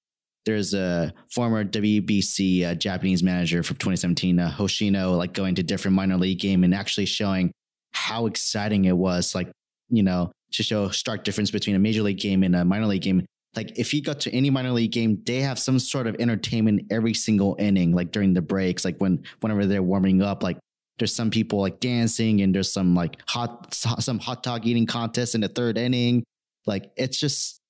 there's a former WBC Japanese manager from 2017, Hoshino, like going to different minor league game and actually showing how exciting it was, like, you know, to show a stark difference between a major league game and a minor league game. Like if you go to any minor league game, they have some sort of entertainment every single inning, like during the breaks, like whenever they're warming up, like there's some people like dancing and there's some like hot dog eating contest in the third inning. Like it's just,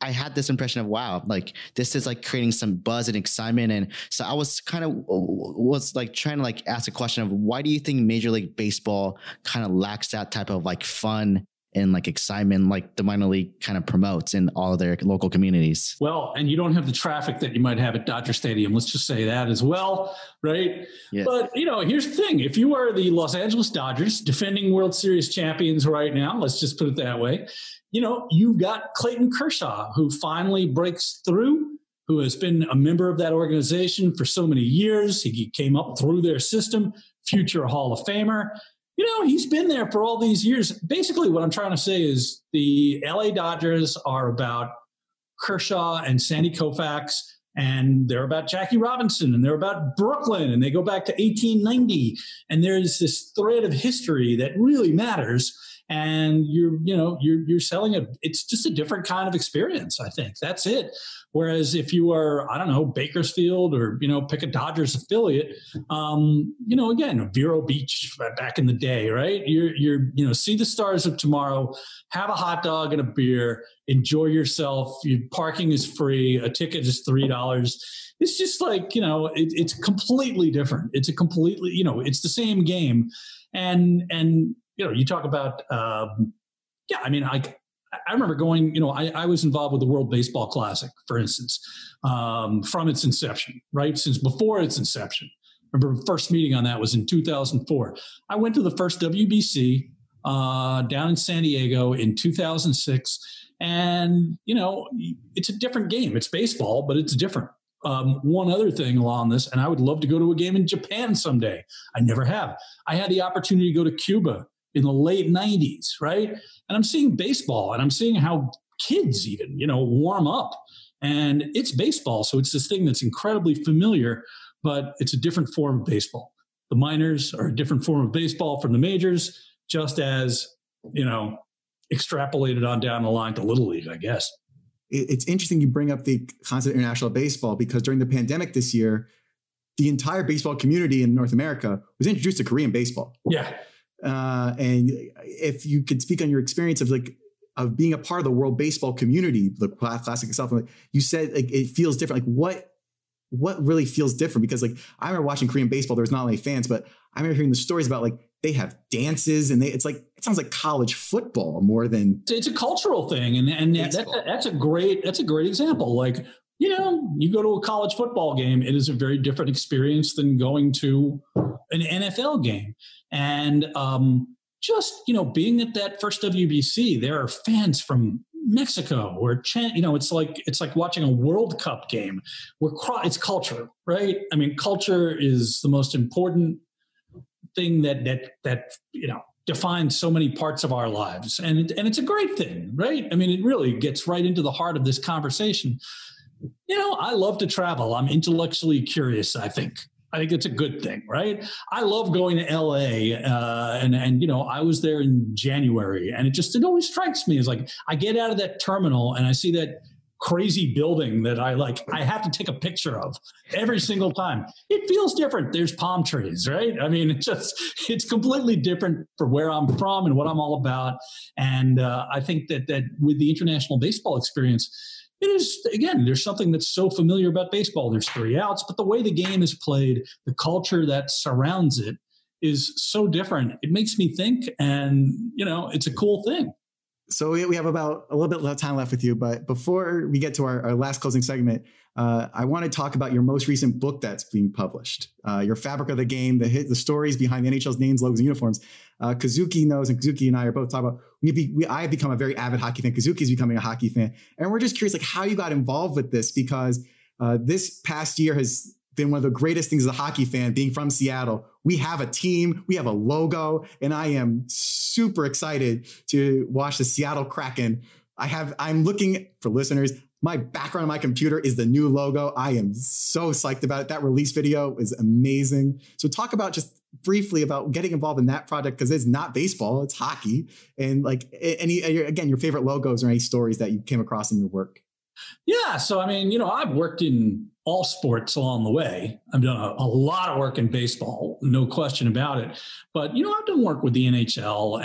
I had this impression of, wow, like this is like creating some buzz and excitement. And so I was kind of like trying to like ask a question of why do you think Major League Baseball kind of lacks that type of like fun and like excitement, like the minor league kind of promotes in all of their local communities? Well, and you don't have the traffic that you might have at Dodger Stadium. Let's just say that as well, right? Yes. But, you know, here's the thing. If you are the Los Angeles Dodgers, defending World Series champions right now, let's just put it that way, you know, you've got Clayton Kershaw, who finally breaks through, who has been a member of that organization for so many years. He came up through their system, future Hall of Famer. You know, he's been there for all these years. Basically, what I'm trying to say is the LA Dodgers are about Kershaw and Sandy Koufax, and they're about Jackie Robinson, and they're about Brooklyn, and they go back to 1890. And there's this thread of history that really matters. And you're selling a, it's just a different kind of experience, I think. That's it. Whereas if you are, I don't know, Bakersfield or, you know, pick a Dodgers affiliate, you know, again, Vero Beach back in the day, right? You're see the stars of tomorrow, have a hot dog and a beer, enjoy yourself. Your parking is free. A ticket is $3. It's just like, you know, it's completely different. It's a completely, you know, it's the same game. And, you know, you talk about, I remember going, you know, I was involved with the World Baseball Classic, for instance, from its inception, right? Since before its inception. I remember the first meeting on that was in 2004. I went to the first WBC down in San Diego in 2006. And, you know, it's a different game. It's baseball, but it's different. One other thing along this, and I would love to go to a game in Japan someday. I never have. I had the opportunity to go to Cuba in the late 90s, right? And I'm seeing baseball, and I'm seeing how kids even, you know, warm up. And it's baseball, so it's this thing that's incredibly familiar, but it's a different form of baseball. The minors are a different form of baseball from the majors, just as, you know, extrapolated on down the line to Little League, I guess. It's interesting you bring up the concept of international baseball, because during the pandemic this year, the entire baseball community in North America was introduced to Korean baseball. Yeah. And if you could speak on your experience of like, of being a part of the world baseball community, the classic itself, like you said, like, it feels different. Like what really feels different? Because like, I remember watching Korean baseball, there was not only fans, but I remember hearing the stories about like, they have dances and it's like, it sounds like college football more than. It's a cultural thing. And that's a great example. Like, you know, you go to a college football game, it is a very different experience than going to an NFL game. And just, you know, being at that first WBC, there are fans from Mexico or you know, it's like watching a World Cup game. It's culture, right? I mean, culture is the most important thing that you know, defines so many parts of our lives, and it's a great thing, right? I mean, it really gets right into the heart of this conversation. You know, I love to travel. I'm intellectually curious. I think it's a good thing, right? I love going to LA, and you know, I was there in January, and it always strikes me as like I get out of that terminal and I see that crazy building that I have to take a picture of every single time. It feels different. There's palm trees, right? I mean, it's completely different from where I'm from and what I'm all about. And I think that with the international baseball experience, it is, again, there's something that's so familiar about baseball. There's three outs, but the way the game is played, the culture that surrounds it is so different. It makes me think, and, you know, it's a cool thing. So we have about a little bit of time left with you, but before we get to our last closing segment, I want to talk about your most recent book that's being published, your Fabric of the Game, the stories behind the NHL's names, logos, and uniforms. Kazuki knows, and Kazuki and I are both talking about, I have become a very avid hockey fan. Kazuki's becoming a hockey fan. And we're just curious, like, how you got involved with this, because this past year has been one of the greatest things as a hockey fan, being from Seattle. We have a team, we have a logo, and I am super excited to watch the Seattle Kraken. I'm looking for listeners. My background on my computer is the new logo. I am so psyched about it. That release video is amazing. So talk about just briefly about getting involved in that project, because it's not baseball, it's hockey. And like your favorite logos or any stories that you came across in your work. Yeah. So, I mean, you know, I've worked in all sports along the way. I've done a lot of work in baseball, no question about it. But, you know, I've done work with the NHL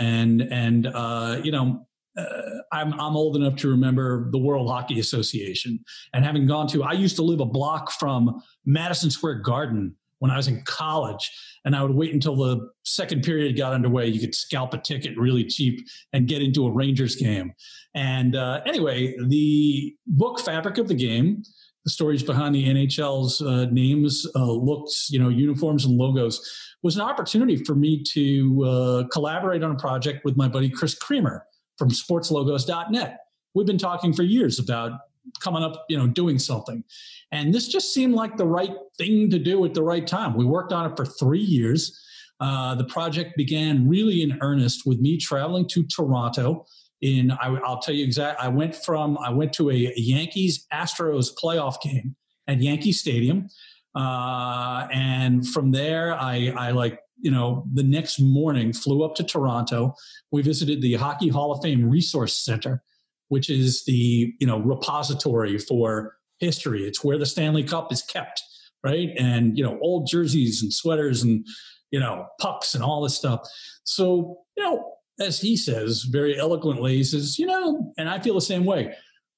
I'm old enough to remember the World Hockey Association, and having gone to, I used to live a block from Madison Square Garden when I was in college, and I would wait until the second period got underway. You could scalp a ticket really cheap and get into a Rangers game. And anyway, the book Fabric of the Game, the stories behind the NHL's names, looks, you know, uniforms and logos, was an opportunity for me to collaborate on a project with my buddy Chris Creamer from sportslogos.net. We've been talking for years about coming up, you know, doing something. And this just seemed like the right thing to do at the right time. We worked on it for 3 years. The project began really in earnest with me traveling to Toronto. I'll tell you exactly, I went to a Yankees-Astros playoff game at Yankee Stadium. And from there, the next morning flew up to Toronto. We visited the Hockey Hall of Fame Resource Center, which is the, you know, repository for history. It's where the Stanley Cup is kept, right? And, you know, old jerseys and sweaters and, you know, pucks and all this stuff. So, you know, as he says very eloquently, he says, you know, and I feel the same way.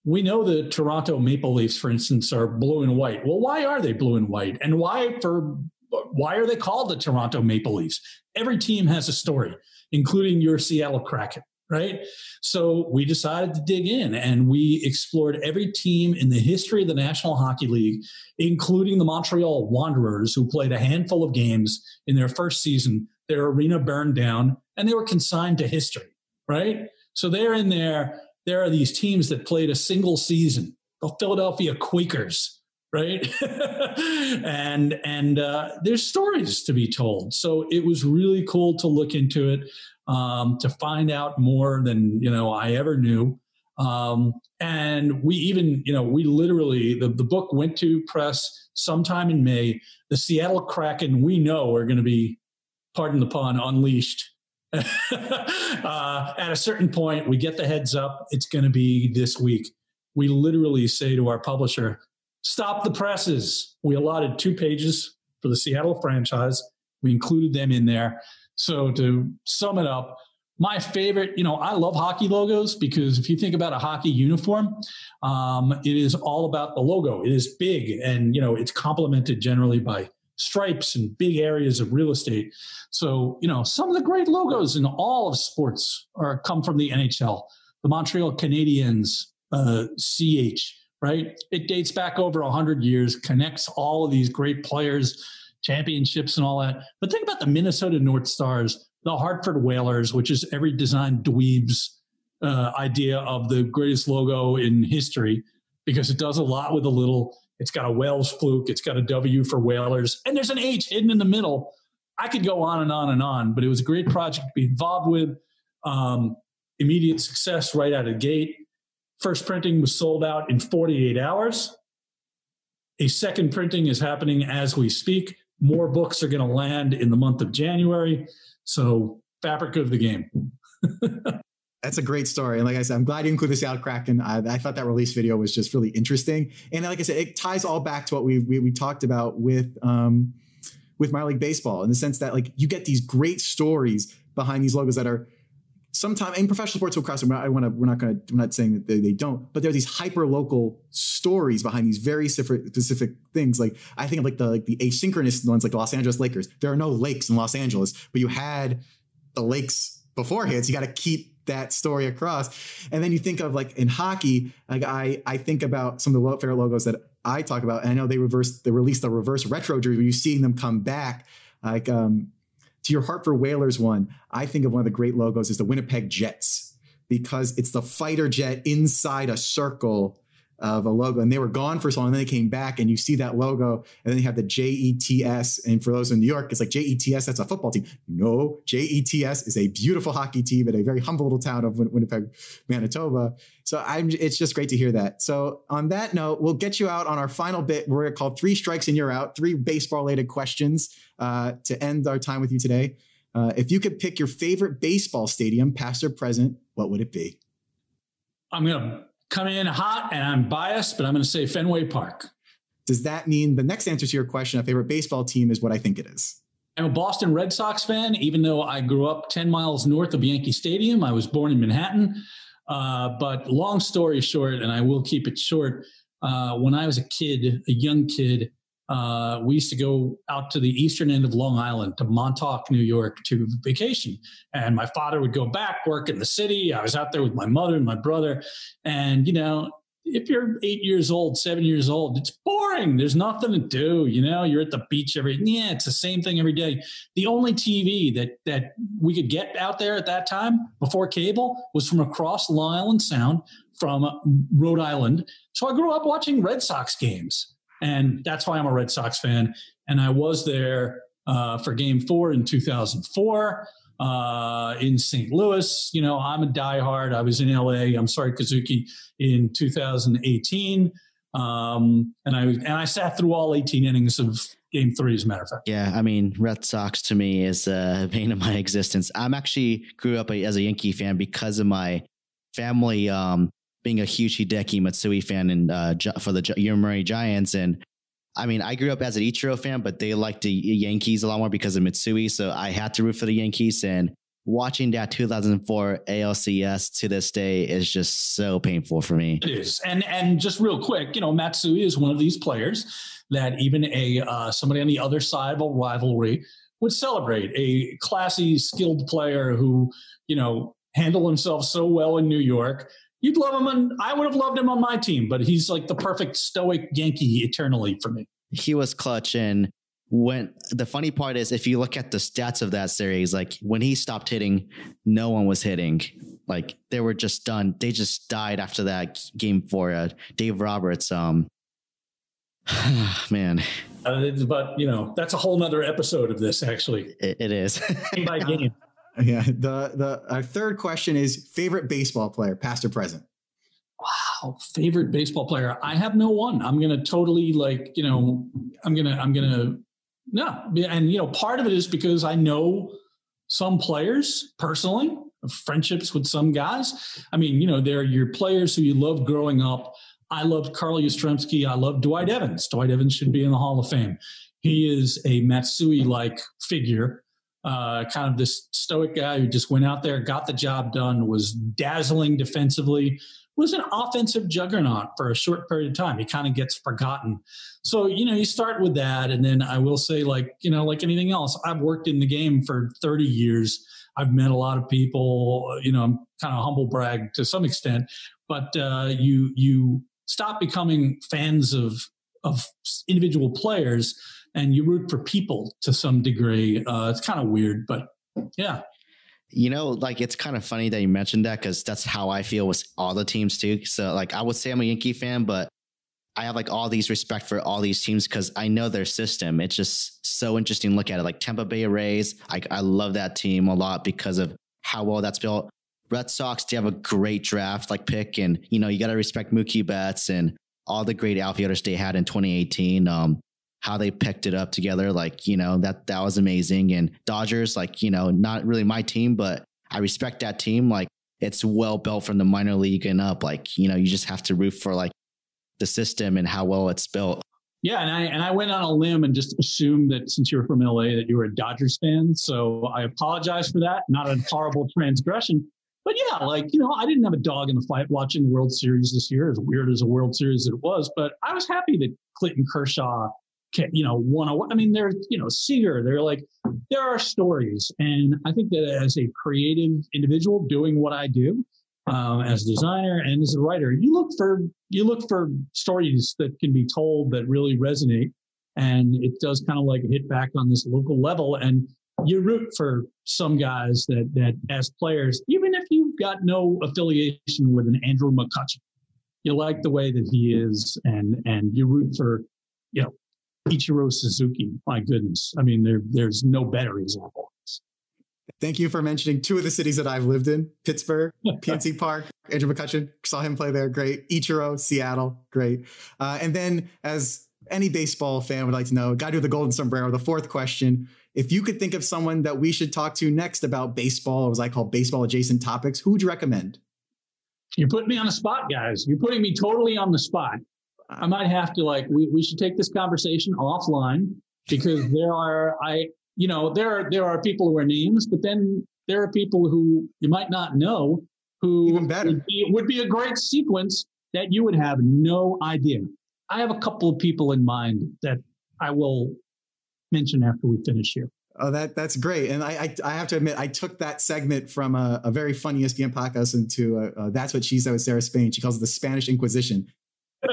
We know the Toronto Maple Leafs, for instance, are blue and white. Well, why are they blue and white? And why are they called the Toronto Maple Leafs? Every team has a story, including your Seattle Kraken, right? So we decided to dig in, and we explored every team in the history of the National Hockey League, including the Montreal Wanderers, who played a handful of games in their first season. Their arena burned down, and they were consigned to history, right? So they're in there. There are these teams that played a single season, the Philadelphia Quakers, right? and there's stories to be told. So it was really cool to look into it, to find out more than, you know, I ever knew. And we even, you know, we literally, the book went to press sometime in May. The Seattle Kraken, we know, are going to be, pardon the pun, unleashed. At a certain point, we get the heads up. It's going to be this week. We literally say to our publisher, stop the presses. We allotted 2 pages for the Seattle franchise. We included them in there. So to sum it up, my favorite, you know, I love hockey logos, because if you think about a hockey uniform, it is all about the logo. It is big, and, you know, it's complemented generally by stripes and big areas of real estate. So, you know, some of the great logos in all of sports come from the NHL. The Montreal Canadiens, CH, right? It dates back over 100 years, connects all of these great players, championships and all that. But think about the Minnesota North Stars, the Hartford Whalers, which is every design dweeb's idea of the greatest logo in history, because it does a lot with a little. It's got a Wales fluke. It's got a W for Whalers. And there's an H hidden in the middle. I could go on and on and on, but it was a great project to be involved with. Immediate success right out of the gate. First printing was sold out in 48 hours. A second printing is happening as we speak. More books are going to land in the month of January. So, Fabric of the Game. That's a great story. And like I said, I'm glad you included Seattle Kraken. I thought that release video was just really interesting. And like I said, it ties all back to what we talked about with minor league baseball, in the sense that, like, you get these great stories behind these logos that are sometimes in professional sports will cross over. I'm not saying that they don't, but there are these hyper local stories behind these very specific things. Like I think of like the asynchronous ones, like the Los Angeles Lakers. There are no lakes in Los Angeles, but you had the lakes beforehand. So you got to keep that story across. And then you think of like in hockey, like I think about some of the welfare logos that I talk about. And I know they released the reverse retro jersey. You're seeing them come back, like to your Hartford Whalers one. I think of one of the great logos is the Winnipeg Jets, because it's the fighter jet inside a circle of a logo. And they were gone for so long, and then they came back, and you see that logo, and then you have the Jets. And for those in New York, it's like Jets, that's a football team. No, Jets is a beautiful hockey team in a very humble little town of Winnipeg, Manitoba. So it's just great to hear that. So on that note, we'll get you out on our final bit. We're going to call 3 strikes and you're out, 3 baseball-related questions to end our time with you today. If you could pick your favorite baseball stadium, past or present, what would it be? I'm going to come in hot, and I'm biased, but I'm going to say Fenway Park. Does that mean the next answer to your question, a favorite baseball team, is what I think it is? I'm a Boston Red Sox fan, even though I grew up 10 miles north of Yankee Stadium. I was born in Manhattan. But long story short, and I will keep it short, when I was a young kid, we used to go out to the eastern end of Long Island, to Montauk, New York, to vacation. And my father would go back, work in the city. I was out there with my mother and my brother. And, you know, if you're 7 years old, it's boring. There's nothing to do. You know, you're at the beach it's the same thing every day. The only TV that we could get out there at that time before cable was from across Long Island Sound from Rhode Island. So I grew up watching Red Sox games. And that's why I'm a Red Sox fan. And I was there for Game 4 in 2004 in St. Louis. You know, I'm a diehard. I was in L.A. I'm sorry, Kazuki, in 2018. And I sat through all 18 innings of Game 3, as a matter of fact. Yeah, I mean, Red Sox to me is a vein of my existence. I'm actually grew up as a Yankee fan because of my family. Being a huge Hideki Matsui fan and for the Yomiuri Giants. And I mean, I grew up as an Ichiro fan, but they liked the Yankees a lot more because of Matsui. So I had to root for the Yankees, and watching that 2004 ALCS to this day is just so painful for me. It is. And just real quick, you know, Matsui is one of these players that even somebody on the other side of a rivalry would celebrate. A classy, skilled player who, you know, handled himself so well in New York. You'd love him, and I would have loved him on my team, but he's like the perfect stoic Yankee eternally for me. He was clutch, and the funny part is, if you look at the stats of that series, like when he stopped hitting, no one was hitting. Like they were just done. They just died after that Game 4. Dave Roberts, man. But you know, that's a whole nother episode of this. Actually, it is game by game. Yeah. Our third question is favorite baseball player, past or present. Wow. Favorite baseball player. I have no one. I'm going to totally no. And, you know, part of it is because I know some players personally, friendships with some guys. I mean, you know, they're your players who you love growing up. I loved Carl Yastrzemski. I loved Dwight Evans. Dwight Evans should be in the Hall of Fame. He is a Matsui-like figure. Kind of this stoic guy who just went out there, got the job done, was dazzling defensively, was an offensive juggernaut for a short period of time. He kind of gets forgotten. So, you know, you start with that. And then I will say, like, you know, like anything else, I've worked in the game for 30 years. I've met a lot of people. You know, I'm kind of humble brag to some extent, but you stop becoming fans of individual players, and you root for people to some degree. It's kind of weird, but yeah. You know, like, it's kind of funny that you mentioned that, because that's how I feel with all the teams too. So like, I would say I'm a Yankee fan, but I have like all these respect for all these teams because I know their system. It's just so interesting to look at it. Like Tampa Bay Rays, I love that team a lot because of how well that's built. Red Sox, they have a great draft like pick, and, you know, you got to respect Mookie Betts and all the great outfielders they had in 2018. How they picked it up together. Like, you know, that was amazing. And Dodgers, like, you know, not really my team, but I respect that team. Like, it's well built from the minor league and up. Like, you know, you just have to root for like the system and how well it's built. Yeah. And I went on a limb and just assumed that since you were from LA, that you were a Dodgers fan. So I apologize for that. Not a horrible transgression, But yeah, I didn't have a dog in the fight watching the World Series this year, as weird as a World Series it was. But I was happy that Clayton Kershaw, won. I mean, they're, Seager, there are stories. And I think that as a creative individual doing what I do, as a designer and as a writer, you look for stories that can be told that really resonate. And it does kind of hit back on this local level. And you root for some guys that as players, even if you've got no affiliation with an Andrew McCutcheon, you like the way that he is. And you root for, Ichiro Suzuki. My goodness. I mean, there's no better example. Thank you for mentioning two of the cities that I've lived in. Pittsburgh, PNC Park, Andrew McCutcheon, saw him play there. Great. Ichiro, Seattle. Great. And then, as any baseball fan would like to know, got to do the golden sombrero, the fourth question. If you could think of someone that we should talk to next about baseball, or as I call baseball adjacent topics, who would you recommend? You're putting me on the spot, guys. You're putting me totally on the spot. I might have to we should take this conversation offline, because there are people who are names, but then there are people who you might not know who even better would be a great sequence that you would have no idea. I have a couple of people in mind that I will mention after we finish here. Oh, that's great. And I have to admit, I took that segment from a very fun ESPN podcast into That's What She Said with Sarah Spain. She calls it the Spanish Inquisition.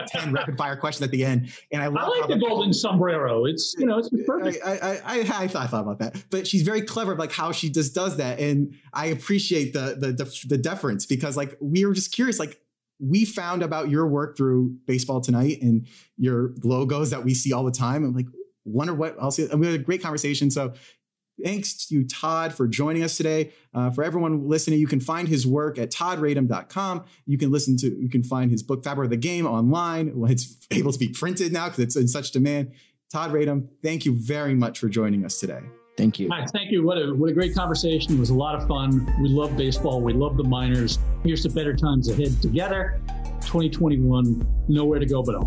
10 rapid fire questions at the end. And I like the golden sombrero. It's, it's perfect. I thought about that, but she's very clever of how she just does that. And I appreciate the deference, because we were just curious, we found about your work through Baseball Tonight and your logos that we see all the time. I'm wonder what else. And we had a great conversation. So thanks to you, Todd, for joining us today. For everyone listening, you can find his work at toddradom.com. You can find his book, Fabric of the Game, online. Well, it's able to be printed now because it's in such demand. Todd Radom, thank you very much for joining us today. Thank you. Max, thank you. What a great conversation. It was a lot of fun. We love baseball. We love the minors. Here's to better times ahead together. 2021, nowhere to go but up.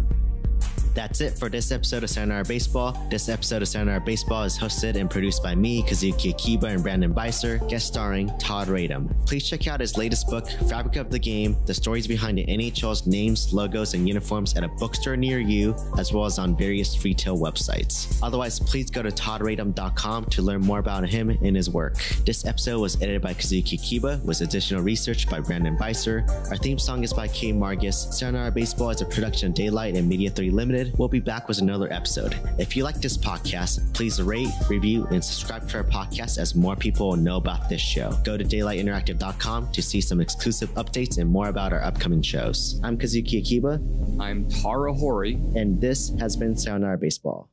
That's it for this episode of Sayonara Baseball. This episode of Sayonara Baseball is hosted and produced by me, Kazuki Akiba, and Brandon Beiser, guest starring Todd Radom. Please check out his latest book, Fabric of the Game, the stories behind the NHL's names, logos, and uniforms at a bookstore near you, as well as on various retail websites. Otherwise, please go to toddradom.com to learn more about him and his work. This episode was edited by Kazuki Akiba, with additional research by Brandon Beiser. Our theme song is by Kay Margus. Sayonara Baseball is a production of Daylight and Media 3 Limited. We'll be back with another episode. If you like this podcast, please rate, review, and subscribe to our podcast, as more people will know about this show. Go to daylightinteractive.com to see some exclusive updates and more about our upcoming shows. I'm Kazuki Akiba. I'm Tara Hori. And this has been Sayonara Baseball.